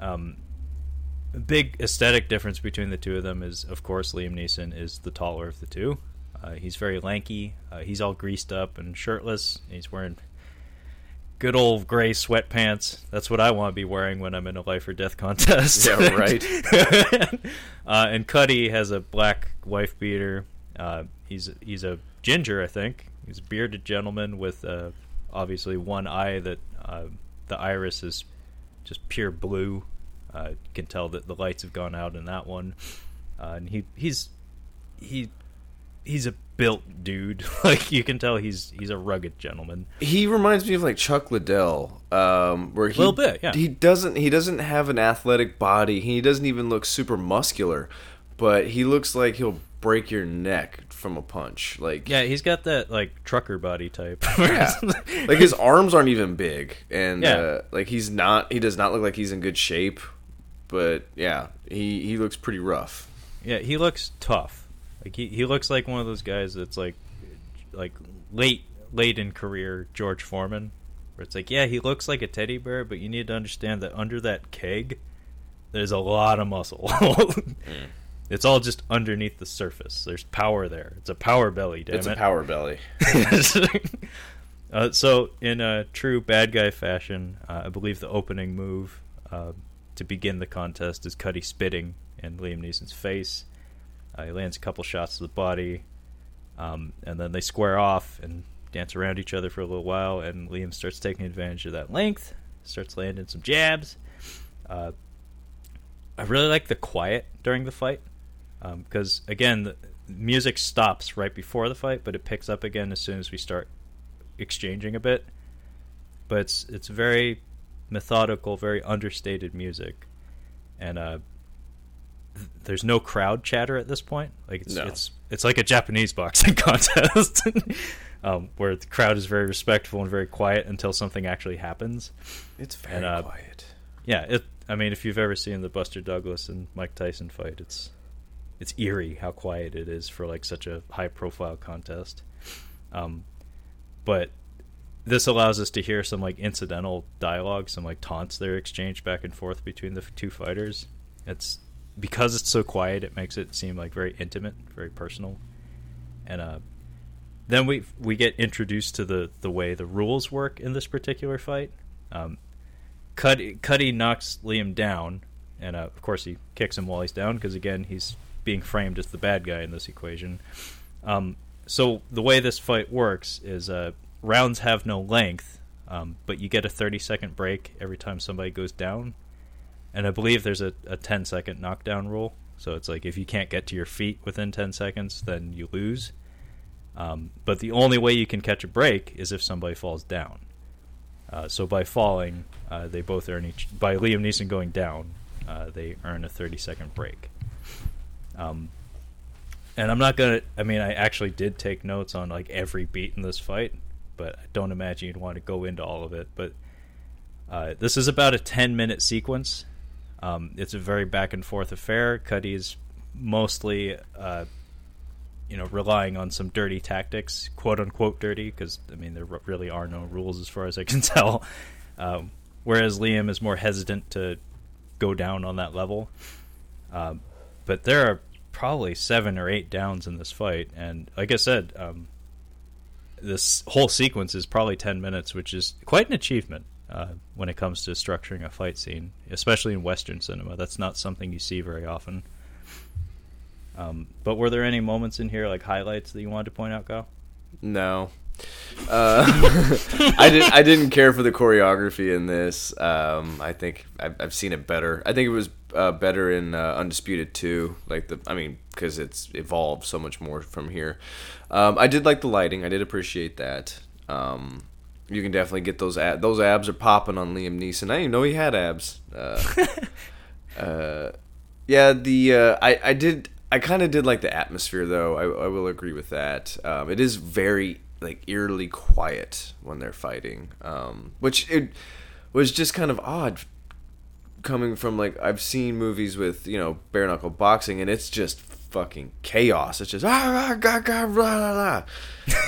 Um, a big aesthetic difference between the two of them is, of course, Liam Neeson is the taller of the two. Uh, he's very lanky. Uh, he's all greased up and shirtless. He's wearing good old gray sweatpants. That's what I want to be wearing when I'm in a life or death contest. Yeah, right. uh, and Cuddy has a black wife beater. Uh, he's he's a ginger, I think. He's a bearded gentleman with uh, obviously one eye that uh, the iris is just pure blue. Uh, you can tell that the lights have gone out in that one. Uh, and he he's he. He's a built dude. Like, you can tell he's he's a rugged gentleman. He reminds me of like Chuck Liddell, um, where he, a little bit, yeah. he doesn't he doesn't have an athletic body. He doesn't even look super muscular, but he looks like he'll break your neck from a punch. Like, yeah, he's got that like trucker body type. Yeah. Like his arms aren't even big, and yeah. uh, like he's not he does not look like he's in good shape. But yeah, he he looks pretty rough. Yeah, he looks tough. Like he, he looks like one of those guys that's like like late late in career George Foreman, where it's like, yeah, he looks like a teddy bear, but you need to understand that under that keg there's a lot of muscle. It's all just underneath the surface. There's power there. It's a power belly, damn it's it. It's a power belly. uh, so in a true bad guy fashion, uh, I believe the opening move uh, to begin the contest is Cuddy spitting in Liam Neeson's face. Uh, he lands a couple shots to the body, um, and then they square off and dance around each other for a little while, and Liam starts taking advantage of that length, starts landing some jabs. Uh, I really like the quiet during the fight, because, um, again, the music stops right before the fight, but it picks up again as soon as we start exchanging a bit. But it's, it's very methodical, very understated music, and... Uh, there's no crowd chatter at this point. Like it's no. it's it's like a Japanese boxing contest, um, where the crowd is very respectful and very quiet until something actually happens. It's very and, uh, quiet. Yeah, it. I mean, if you've ever seen the Buster Douglas and Mike Tyson fight, it's it's eerie how quiet it is for like such a high profile contest. Um, but this allows us to hear some like incidental dialogue, some like taunts that are exchanged back and forth between the two fighters. It's Because it's so quiet, it makes it seem like very intimate, very personal, and uh, then we we get introduced to the, the way the rules work in this particular fight. Um, Cuddy, Cuddy knocks Liam down, and uh, of course he kicks him while he's down because again he's being framed as the bad guy in this equation. Um, so the way this fight works is uh, rounds have no length, um, but you get a thirty second break every time somebody goes down. And I believe there's a, a ten second knockdown rule. So it's like if you can't get to your feet within ten seconds, then you lose. Um, but the only way you can catch a break is if somebody falls down. Uh, so by falling, uh, they both earn each... By Liam Neeson going down, uh, they earn a thirty second break. Um, and I'm not going to... I mean, I actually did take notes on like every beat in this fight, but I don't imagine you'd want to go into all of it. But uh, this is about a ten minute sequence. Um, it's a very back and forth affair. Cuddy's mostly, uh, you know, relying on some dirty tactics, quote unquote dirty, because I mean there really are no rules as far as I can tell. Um, whereas Liam is more hesitant to go down on that level. Um, but there are probably seven or eight downs in this fight, and like I said, um, this whole sequence is probably ten minutes, which is quite an achievement. Uh, when it comes to structuring a fight scene, especially in Western cinema. That's not something you see very often. Um, but were there any moments in here, like highlights, that you wanted to point out, Kyle? No. Uh, I, did, I didn't care for the choreography in this. Um, I think I've, I've seen it better. I think it was uh, better in uh, Undisputed two. Like the, I mean, because it's evolved so much more from here. Um, I did like the lighting. I did appreciate that. Um You can definitely get those abs. Those abs are popping on Liam Neeson. I didn't even know he had abs. Uh, uh, yeah, the uh, I I did I kind of did like the atmosphere, though. I, I will agree with that. Um, it is very like eerily quiet when they're fighting, um, which it was just kind of odd coming from, like, I've seen movies with, you know, bare knuckle boxing, and it's just fucking chaos. It's just ah, ah ga, ga, blah, blah, blah.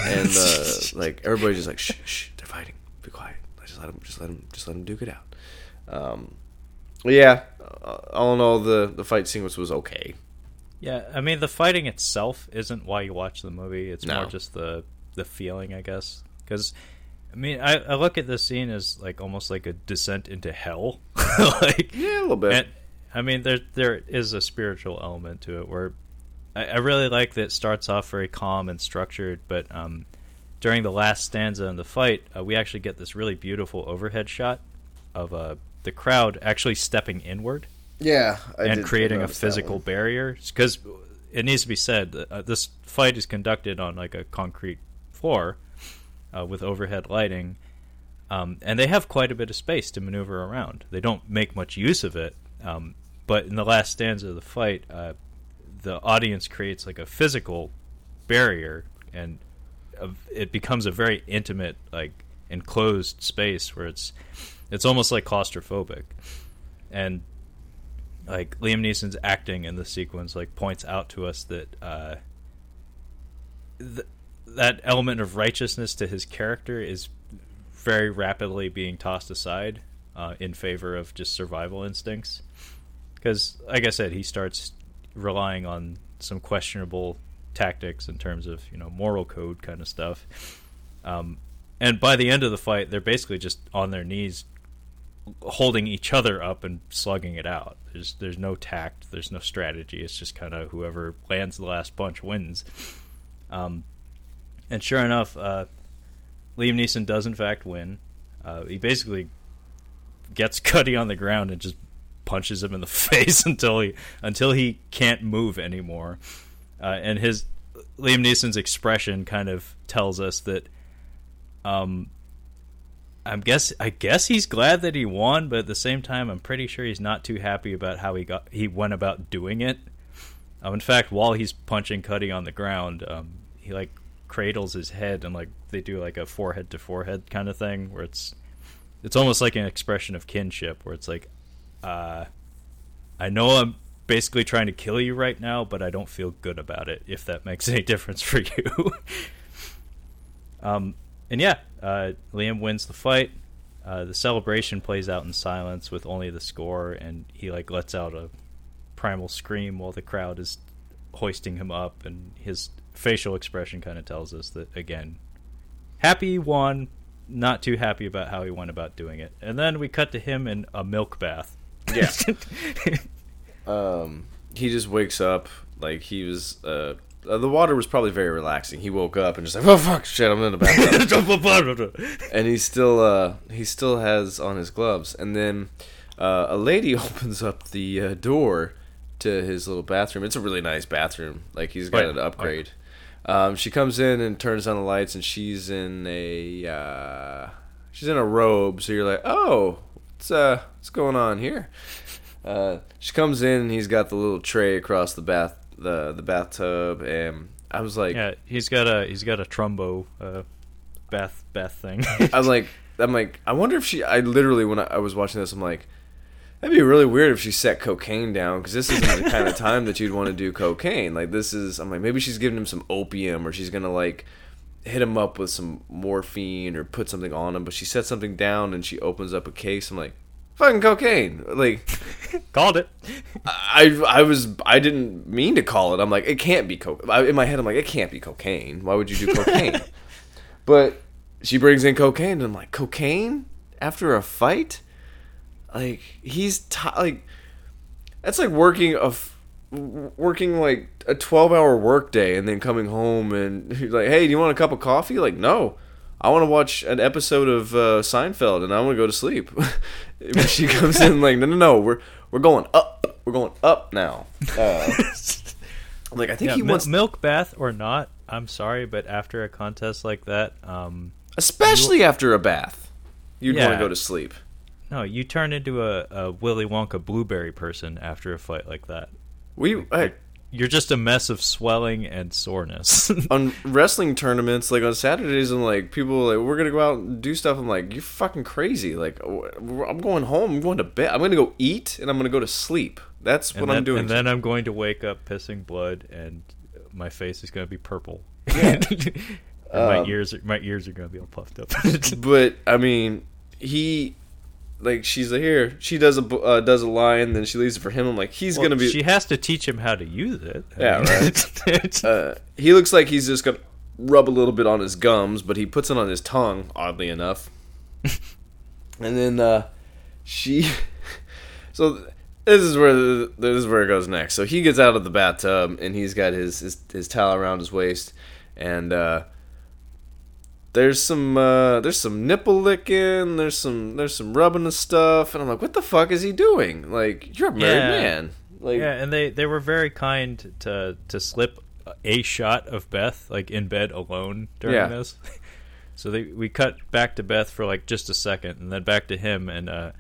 and uh, like everybody's just like shh, shh, they're fighting, be quiet. I just let them, just let them, just let them duke it out. Um, yeah, all in all, the the fight sequence was okay. Yeah, I mean, the fighting itself isn't why you watch the movie. It's no. more just the the feeling, I guess. Because, I mean, I, I look at this scene as, like, almost like a descent into hell. like, yeah, a little bit. And, I mean, there there is a spiritual element to it where I, I really like that it starts off very calm and structured, but um, during the last stanza in the fight, uh, we actually get this really beautiful overhead shot of uh, the crowd actually stepping inward. Yeah, I and did creating a physical barrier, because it needs to be said uh, this fight is conducted on like a concrete floor uh, with overhead lighting, um, and they have quite a bit of space to maneuver around. They don't make much use of it, um, but in the last stanza of the fight, uh, the audience creates like a physical barrier, and uh, it becomes a very intimate, like enclosed space where it's it's almost like claustrophobic, and. Like, Liam Neeson's acting in the sequence, like, points out to us that uh, th- that element of righteousness to his character is very rapidly being tossed aside uh, in favor of just survival instincts. Because, like I said, he starts relying on some questionable tactics in terms of, you know, moral code kind of stuff. Um, and by the end of the fight, they're basically just on their knees holding each other up and slugging it out. There's there's no tact, there's no strategy. It's just kind of whoever lands the last punch wins. Um, and sure enough, uh, Liam Neeson does in fact win. Uh, he basically gets Cutty on the ground and just punches him in the face until he until he can't move anymore. Uh, and his Liam Neeson's expression kind of tells us that. Um, I'm guess I guess he's glad that he won, but at the same time, I'm pretty sure he's not too happy about how he got he went about doing it. Um, in fact, while he's punching Cutty on the ground, um, he like cradles his head and like they do like a forehead to forehead kind of thing, where it's it's almost like an expression of kinship, where it's like, uh, I know I'm basically trying to kill you right now, but I don't feel good about it. If that makes any difference for you, um. And yeah, uh, Liam wins the fight. Uh, the celebration plays out in silence with only the score, and he like lets out a primal scream while the crowd is hoisting him up, and his facial expression kind of tells us that, again, happy he won, not too happy about how he went about doing it. And then we cut to him in a milk bath. Yeah. um, he just wakes up like he was... Uh... Uh, the water was probably very relaxing. He woke up and just like, oh fuck, shit, I'm in the bathtub. And he still, uh, he still has on his gloves. And then uh, a lady opens up the uh, door to his little bathroom. It's a really nice bathroom. Like he's got an upgrade. Um, she comes in and turns on the lights, and she's in a, uh, she's in a robe. So you're like, oh, what's uh, what's going on here? Uh, she comes in and he's got the little tray across the bath. the the bathtub, and I was like, yeah, he's got a he's got a Trumbo uh, bath bath thing. I was like, I'm like, I wonder if she. I literally when I, I was watching this, I'm like, that'd be really weird if she set cocaine down, because this isn't the kind of time that you'd want to do cocaine. Like this is, I'm like, maybe she's giving him some opium, or she's gonna like hit him up with some morphine or put something on him. But she set something down and she opens up a case. I'm like, fucking cocaine, like called it. I I was I didn't mean to call it. I'm like, it can't be cocaine. In my head, I'm like, it can't be cocaine. Why would you do cocaine? But she brings in cocaine, and I'm like, cocaine after a fight? Like he's t- like that's like working a f- working like a twelve hour work day, and then coming home and he's like, hey, do you want a cup of coffee? Like, no. I want to watch an episode of uh, Seinfeld, and I want to go to sleep. She comes in like, no, no, no, we're we're going up, we're going up now. Uh, like I think yeah, he mi- wants milk bath or not. I'm sorry, but after a contest like that, um, especially after a bath, you'd yeah. want to go to sleep. No, you turn into a, a Willy Wonka blueberry person after a fight like that. We like, I, you're just a mess of swelling and soreness. On wrestling tournaments, like on Saturdays, and like people are like, we're gonna go out and do stuff. I'm like, you're fucking crazy. Like, I'm going home. I'm going to bed. I'm gonna go eat and I'm gonna go to sleep. That's what then, I'm doing. And then I'm going to wake up pissing blood, and my face is gonna be purple. Yeah. um, my ears, are, my ears are gonna be all puffed up. But I mean, he. Like, she's like, here. She does a uh, does a line, then she leaves it for him. I'm like, he's well, going to be... She has to teach him how to use it. I yeah, mean, right. uh, he looks like he's just going to rub a little bit on his gums, but he puts it on his tongue, oddly enough. And then uh, she... So this is where the, this is where it goes next. So he gets out of the bathtub, and he's got his, his, his towel around his waist, and... Uh, There's some uh, there's some nipple licking, there's some there's some rubbing of stuff, and I'm like, what the fuck is he doing? Like, you're a married yeah. man. Like, yeah, and they, they were very kind to to slip a shot of Beth like in bed alone during yeah. this. So they we cut back to Beth for like just a second, and then back to him, and uh,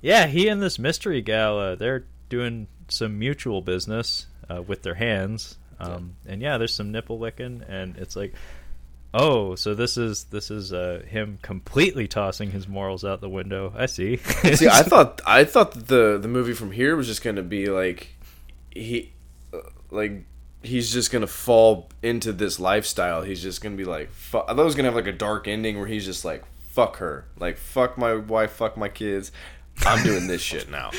yeah, he and this mystery gal uh, they're doing some mutual business uh, with their hands, um, yeah. and yeah, there's some nipple licking, and it's like. Oh, so this is this is uh, him completely tossing his morals out the window. I see. See, I thought I thought the the movie from here was just going to be like he uh, like he's just going to fall into this lifestyle. He's just going to be like fu- I thought it was going to have like a dark ending where he's just like fuck her, like fuck my wife, fuck my kids. I'm doing this shit now.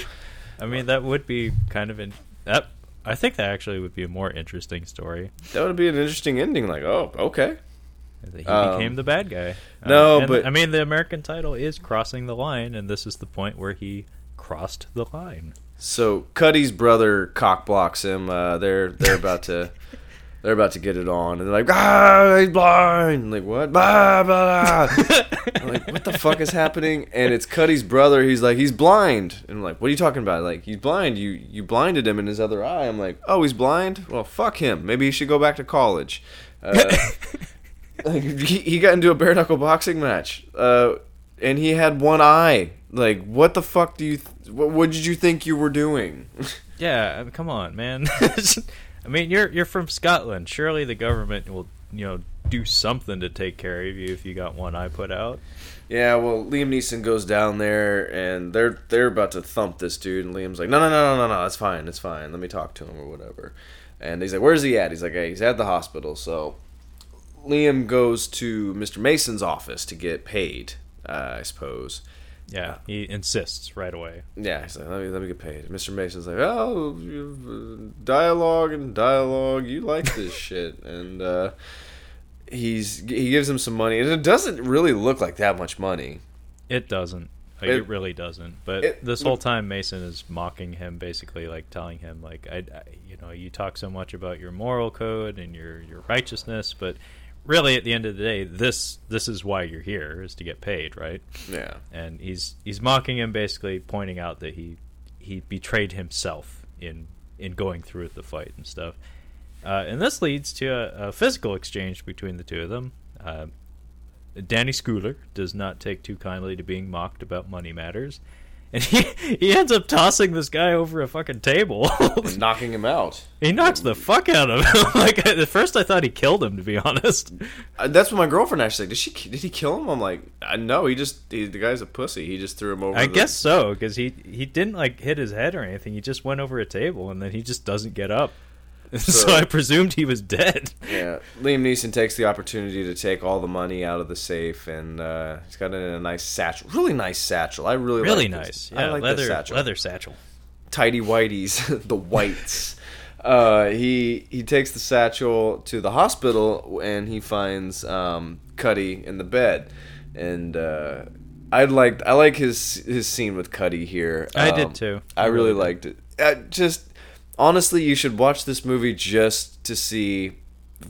I mean, that would be kind of in that. I think that actually would be a more interesting story. That would be an interesting ending. Like, oh, okay. He um, became the bad guy. No, uh, but... I mean, the American title is Crossing the Line, and this is the point where he crossed the line. So, Cuddy's brother cockblocks him. Uh, they're they're about to they're about to get it on. And they're like, ah, he's blind! And like, what? Blah, blah, blah. I'm like, what the fuck is happening? And it's Cuddy's brother. He's like, he's blind. And I'm like, what are you talking about? Like, he's blind. You, you blinded him in his other eye. I'm like, oh, he's blind? Well, fuck him. Maybe he should go back to college. Uh... Like, he, he got into a bare knuckle boxing match, uh, and he had one eye. Like, what the fuck do you? Th- what, what did you think you were doing? Yeah, I mean, come on, man. I mean, you're you're from Scotland. Surely the government will, you know, do something to take care of you if you got one eye put out. Yeah, well, Liam Neeson goes down there, and they're they're about to thump this dude, and Liam's like, no, no, no, no, no, no, it's fine, it's fine. Let me talk to him or whatever. And he's like, where's he at? He's like, hey, he's at the hospital, so. Liam goes to Mister Mason's office to get paid, uh, I suppose. Yeah, he insists right away. Yeah, he's like, let me, let me get paid. And Mister Mason's like, oh, you, uh, dialogue and dialogue, you like this shit. And uh, he's he gives him some money, and it doesn't really look like that much money. It doesn't. Like, it, it really doesn't. But it, this whole time, Mason is mocking him, basically, like telling him, like, I, I, you know, you talk so much about your moral code and your, your righteousness, but... Really, at the end of the day, this this is why you're here, is to get paid, right? Yeah. And he's he's mocking him, basically pointing out that he he betrayed himself in in going through with the fight and stuff. Uh, and this leads to a, a physical exchange between the two of them. Uh, Danny Scoular does not take too kindly to being mocked about money matters, and he he ends up tossing this guy over a fucking table. And knocking him out. He knocks the fuck out of him. Like, at first I thought he killed him, to be honest. Uh, that's what my girlfriend actually said. Did, she, did he kill him? I'm like, no, he just, he, the guy's a pussy. He just threw him over. I the... guess so, because he, he didn't, like, hit his head or anything. He just went over a table, and then he just doesn't get up. So, so I presumed he was dead. Yeah, Liam Neeson takes the opportunity to take all the money out of the safe, and uh, he's got it in a nice satchel, really nice satchel. I really, really like nice. This. Yeah, I like leather, satchel. Leather satchel, tidy whiteys, the whites. uh, he he takes the satchel to the hospital, and he finds um, Cuddy in the bed, and uh, I liked I like his his scene with Cuddy here. Um, I did too. I really liked it. I just. Honestly, you should watch this movie just to see,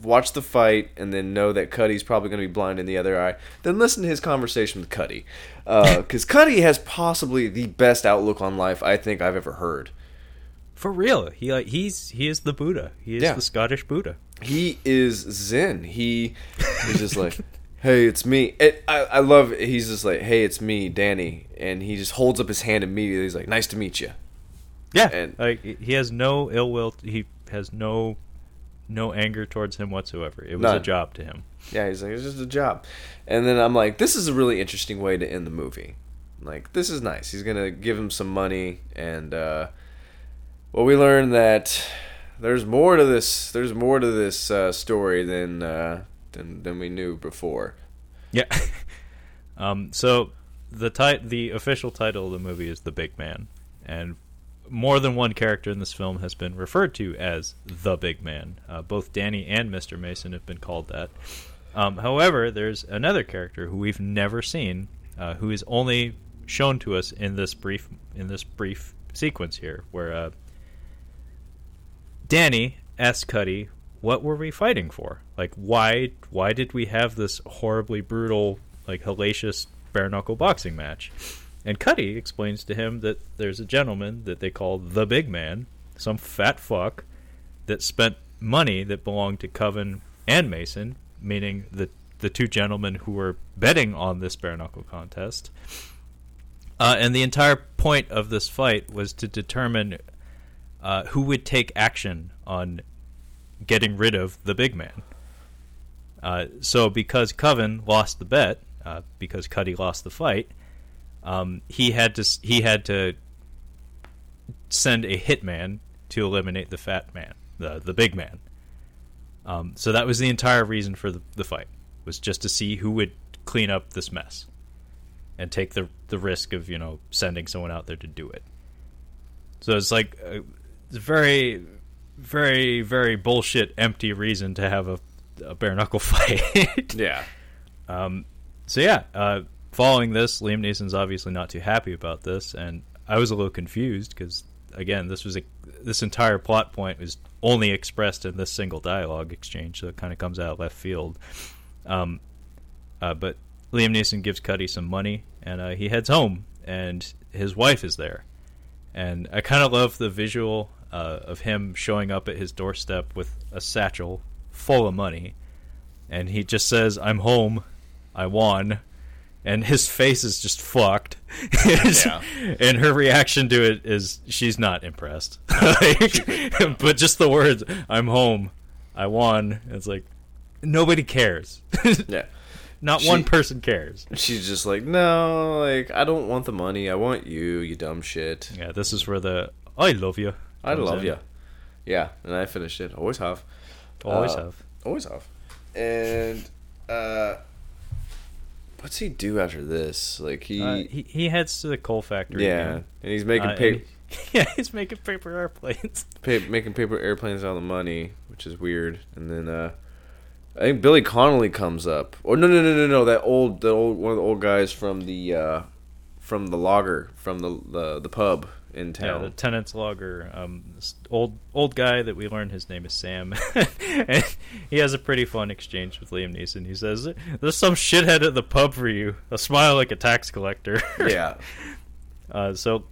watch the fight, and then know that Cuddy's probably going to be blind in the other eye. Then listen to his conversation with Cuddy, because uh, Cuddy has possibly the best outlook on life I think I've ever heard. For real, he like he's he is the Buddha. He is yeah. the Scottish Buddha. He is Zen. He is just like, hey, it's me. It, I I love. It. He's just like, hey, it's me, Danny, and he just holds up his hand immediately. He's like, nice to meet you. Yeah, and, like he has no ill will. He has no no anger towards him whatsoever. It was None. a job to him. Yeah, he's like, it's just a job. And then I'm like, this is a really interesting way to end the movie. Like, this is nice. He's going to give him some money. And, uh, well, we learned that there's more to this, there's more to this uh, story than, uh, than than we knew before. Yeah. um. So the ti- the official title of the movie is The Big Man. And more than one character in this film has been referred to as The Big Man. Uh, both Danny and Mister Mason have been called that. Um, however, there's another character who we've never seen, uh, who is only shown to us in this brief in this brief sequence here, where uh, Danny asks Cutty, "What were we fighting for? Like, why why did we have this horribly brutal, like, hellacious bare knuckle boxing match?" And Cutty explains to him that there's a gentleman that they call the Big Man, some fat fuck, that spent money that belonged to Coven and Mason, meaning the, the two gentlemen who were betting on this bare-knuckle contest. Uh, and the entire point of this fight was to determine uh, who would take action on getting rid of the Big Man. Uh, so because Coven lost the bet, uh, because Cutty lost the fight... Um, he had to he had to send a hitman to eliminate the fat man, the the big man. Um, so that was the entire reason for the, the fight, was just to see who would clean up this mess and take the the risk of, you know, sending someone out there to do it. So it's like a very, very, very bullshit, empty reason to have a, a bare knuckle fight. yeah. Um. So yeah. Uh. Following this, Liam Neeson's obviously not too happy about this, and I was a little confused because, again, this was a, this entire plot point was only expressed in this single dialogue exchange, so it kind of comes out of left field. Um, uh, but Liam Neeson gives Cuddy some money, and uh, he heads home, and his wife is there. And I kind of love the visual uh, of him showing up at his doorstep with a satchel full of money, and he just says, "I'm home, I won." And his face is just fucked. yeah. And her reaction to it is she's not impressed. like, but just the words, "I'm home, I won." It's like, nobody cares. yeah. Not she, one person cares. She's just like, no, like, I don't want the money. I want you, you dumb shit. Yeah, this is where the, I love you. I love in. you. Yeah, and I finished it. Always have. Always uh, have. Always have. And, uh... what's he do after this? Like he uh, he, he heads to the coal factory. Yeah, again. And he's making uh, paper. He, yeah, he's making paper airplanes. Pa- making paper airplanes out of the money, which is weird. And then uh, I think Billy Connolly comes up. Oh no no no no no! That old the old one of the old guys from the uh, from the lager from the, the the pub in town. Yeah, the Tennent's Lager. Um, this old old guy that we learned his name is Sam. And he has a pretty fun exchange with Liam Neeson. He says, "There's some shithead at the pub for you. A smile like a tax collector." yeah. Uh, so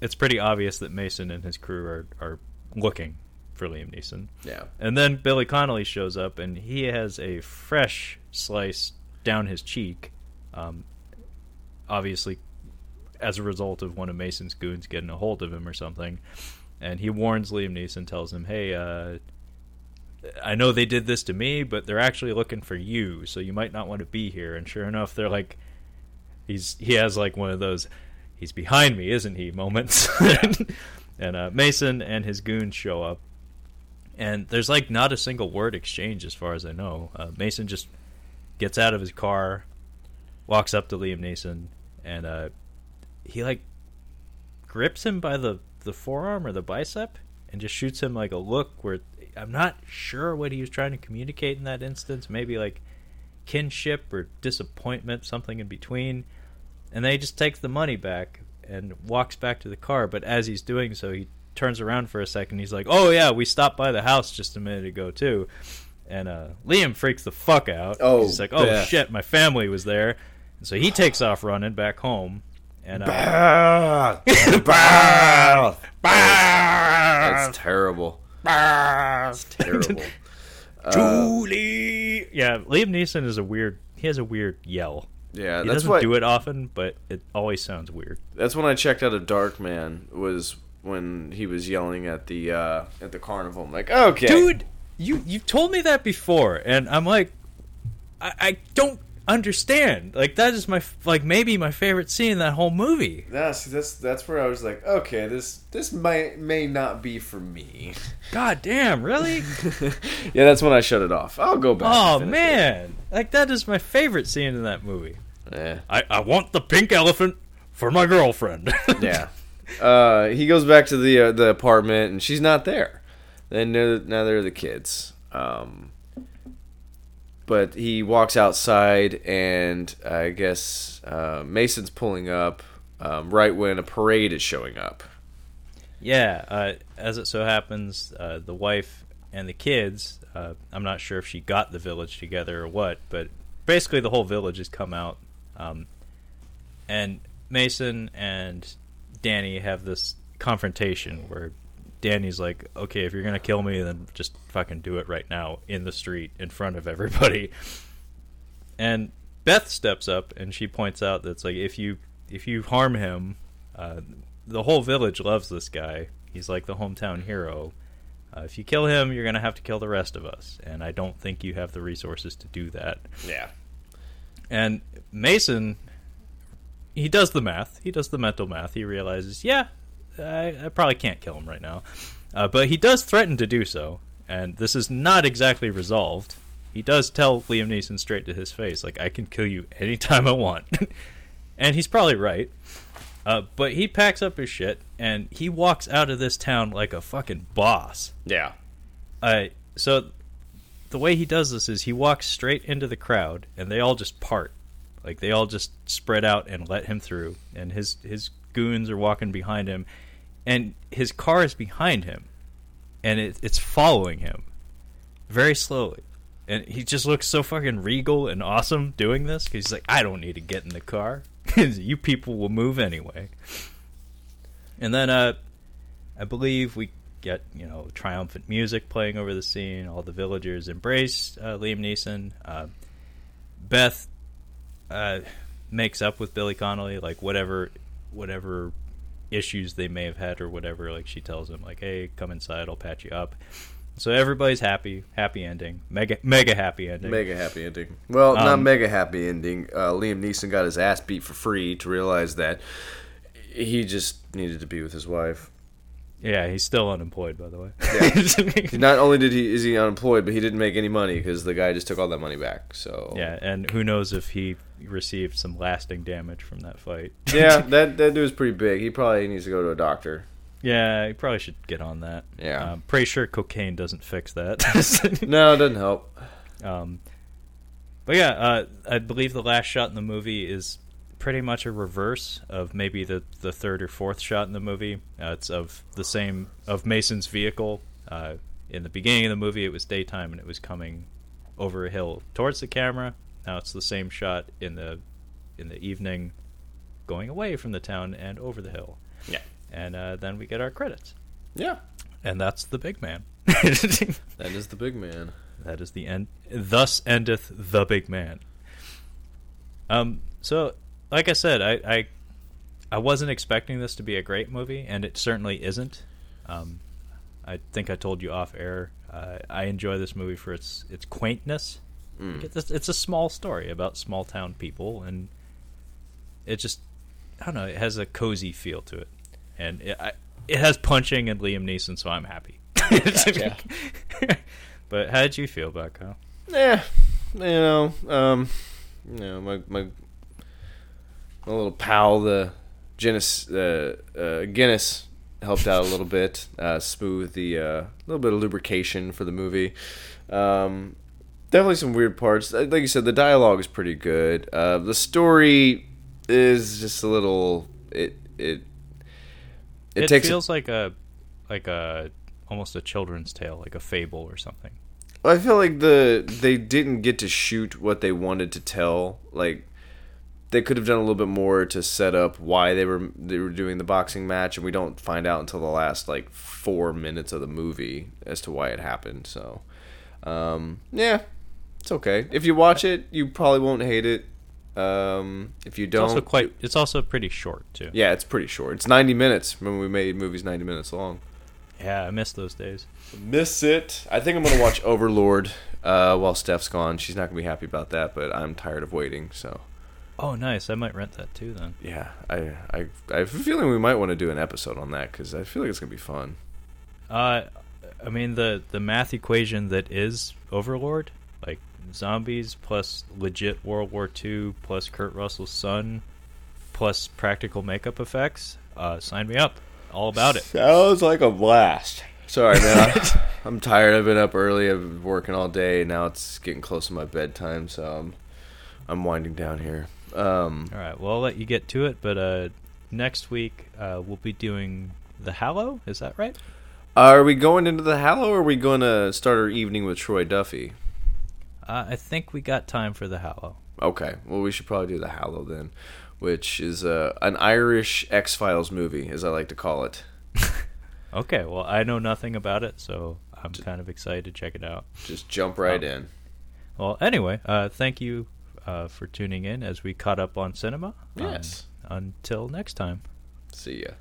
it's pretty obvious that Mason and his crew are, are looking for Liam Neeson. Yeah. And then Billy Connolly shows up, and he has a fresh slice down his cheek, um, obviously as a result of one of Mason's goons getting a hold of him or something. And he warns Liam Neeson, tells him, "Hey, uh, I know they did this to me, but they're actually looking for you, so you might not want to be here." And sure enough, they're like, he's he has like one of those, "He's behind me, isn't he?" moments. and uh, Mason and his goons show up, and there's like not a single word exchange as far as I know. Uh, Mason just gets out of his car, walks up to Liam Neeson, and uh, he like grips him by the, the forearm or the bicep and just shoots him like a look where I'm not sure what he was trying to communicate in that instance. Maybe like kinship or disappointment, something in between. And then he just takes the money back and walks back to the car. But as he's doing so, he turns around for a second. He's like, "Oh, yeah, we stopped by the house just a minute ago, too." And uh, Liam freaks the fuck out. Oh, he's like, "Oh, yeah. Shit, my family was there." And so he takes off running back home. And, uh, bah! Bah! Bah! That's terrible. Bah! That's terrible. uh, Julie. Yeah, Liam Neeson is a weird. He has a weird yell. Yeah, he that's doesn't why, do it often, but it always sounds weird. That's when I checked out of Darkman. Was when he was yelling at the uh, at the carnival. I'm like, okay, dude, you you told me that before, and I'm like, I, I don't understand. Like, that is my like maybe my favorite scene in that whole movie. That's that's that's where I was like, okay, this this might may not be for me. God damn, really? Yeah, that's when I shut it off. I'll go back. Oh man, it. Like that is my favorite scene in that movie. Yeah. I I want the pink elephant for my girlfriend. Yeah. Uh, he goes back to the uh, the apartment, and she's not there. Then now they're the kids. Um, but he walks outside, and I guess uh, Mason's pulling up um, right when a parade is showing up. Yeah, uh, as it so happens, uh, the wife and the kids, uh, I'm not sure if she got the village together or what, but basically the whole village has come out. Um, and Mason and Danny have this confrontation where Danny's like, okay, if you're gonna kill me, then just fucking do it right now in the street in front of everybody. And Beth steps up and she points out that's like, if you if you harm him, uh, the whole village loves this guy. He's like the hometown hero. Uh, if you kill him, you're gonna have to kill the rest of us, and I don't think you have the resources to do that. Yeah. And Mason, he does the math. He does the mental math. He realizes, yeah, I, I probably can't kill him right now. Uh, but he does threaten to do so, and this is not exactly resolved. He does tell Liam Neeson straight to his face, like, I can kill you anytime I want. And he's probably right. Uh, but he packs up his shit, and he walks out of this town like a fucking boss. Yeah. Uh, so the way he does this is he walks straight into the crowd, and they all just part. Like, they all just spread out and let him through, and his, his goons are walking behind him, and his car is behind him, and it, it's following him very slowly. And he just looks so fucking regal and awesome doing this, because he's like, I don't need to get in the car. You people will move anyway. And then uh, I believe we get, you know, triumphant music playing over the scene. All the villagers embrace uh, Liam Neeson. Uh, Beth... Uh, makes up with Billy Connolly, like whatever whatever issues they may have had or whatever. Like, she tells him, like, hey, come inside, I'll patch you up. So everybody's happy. Happy ending. Mega mega happy ending. Mega happy ending. Well, um, not mega happy ending. Uh, Liam Neeson got his ass beat for free to realize that he just needed to be with his wife. Yeah, he's still unemployed, by the way. Yeah. Not only did he is he unemployed, but he didn't make any money because the guy just took all that money back. So yeah, and who knows if he received some lasting damage from that fight. Yeah, that that dude's pretty big. He probably needs to go to a doctor. Yeah, he probably should get on that. Yeah, I'm pretty sure cocaine doesn't fix that. No, it doesn't help. Um, but yeah, uh, I believe the last shot in the movie is pretty much a reverse of maybe the the third or fourth shot in the movie. Uh, it's of the same of Mason's vehicle. Uh, in the beginning of the movie, it was daytime and it was coming over a hill towards the camera. Now it's the same shot in the in the evening, going away from the town and over the hill. Yeah, and uh, then we get our credits. Yeah, and that's The Big Man. That is The Big Man. That is the end. Thus endeth The Big Man. Um. So. Like I said, I, I I wasn't expecting this to be a great movie, and it certainly isn't. Um, I think I told you off air. Uh, I enjoy this movie for its its quaintness. Mm. It's, it's a small story about small town people, and it just, I don't know, it has a cozy feel to it, and it, I, it has punching and Liam Neeson, so I'm happy. Gotcha. But how did you feel about it, Kyle? Yeah, you know, um, you know, my my. My little pal, the Guinness, uh, uh, Guinness helped out a little bit, uh, smooth the uh, little bit of lubrication for the movie. Um, definitely some weird parts. Like you said, the dialogue is pretty good. Uh, the story is just a little. It it it, it takes feels a, like a like a almost a children's tale, like a fable or something. I feel like the they didn't get to shoot what they wanted to tell, like. They could have done a little bit more to set up why they were they were doing the boxing match, and we don't find out until the last like four minutes of the movie as to why it happened. So, um, yeah, it's okay. If you watch it, you probably won't hate it. Um, if you don't, it's also quite. It's also pretty short too. Yeah, it's pretty short. It's ninety minutes. Remember, we made movies ninety minutes long. Yeah, I miss those days. Miss it. I think I'm gonna watch Overlord uh, while Steph's gone. She's not gonna be happy about that, but I'm tired of waiting. So. Oh, nice. I might rent that too then. Yeah, I, I, I have a feeling we might want to do an episode on that because I feel like it's gonna be fun. Uh, I mean the the math equation that is Overlord, like. Zombies plus legit World War Two plus Kurt Russell's son plus practical makeup effects. Uh, sign me up. All about it. Sounds like a blast. Sorry, man. I'm tired. I've been up early. I've been working all day. Now it's getting close to my bedtime, so I'm, I'm winding down here. Um, all right. Well, I'll let you get to it, but uh, next week uh, we'll be doing The Hallow. Is that right? Are we going into The Hallow, or are we going to start our evening with Troy Duffy? Uh, I think we got time for The Hallow. Okay, well, we should probably do The Hallow then, which is uh, an Irish X-Files movie, as I like to call it. Okay, well, I know nothing about it, so I'm just, kind of excited to check it out. Just jump right um, in. Well, anyway, uh, thank you uh, for tuning in as we caught up on cinema. Yes. Um, until next time. See ya.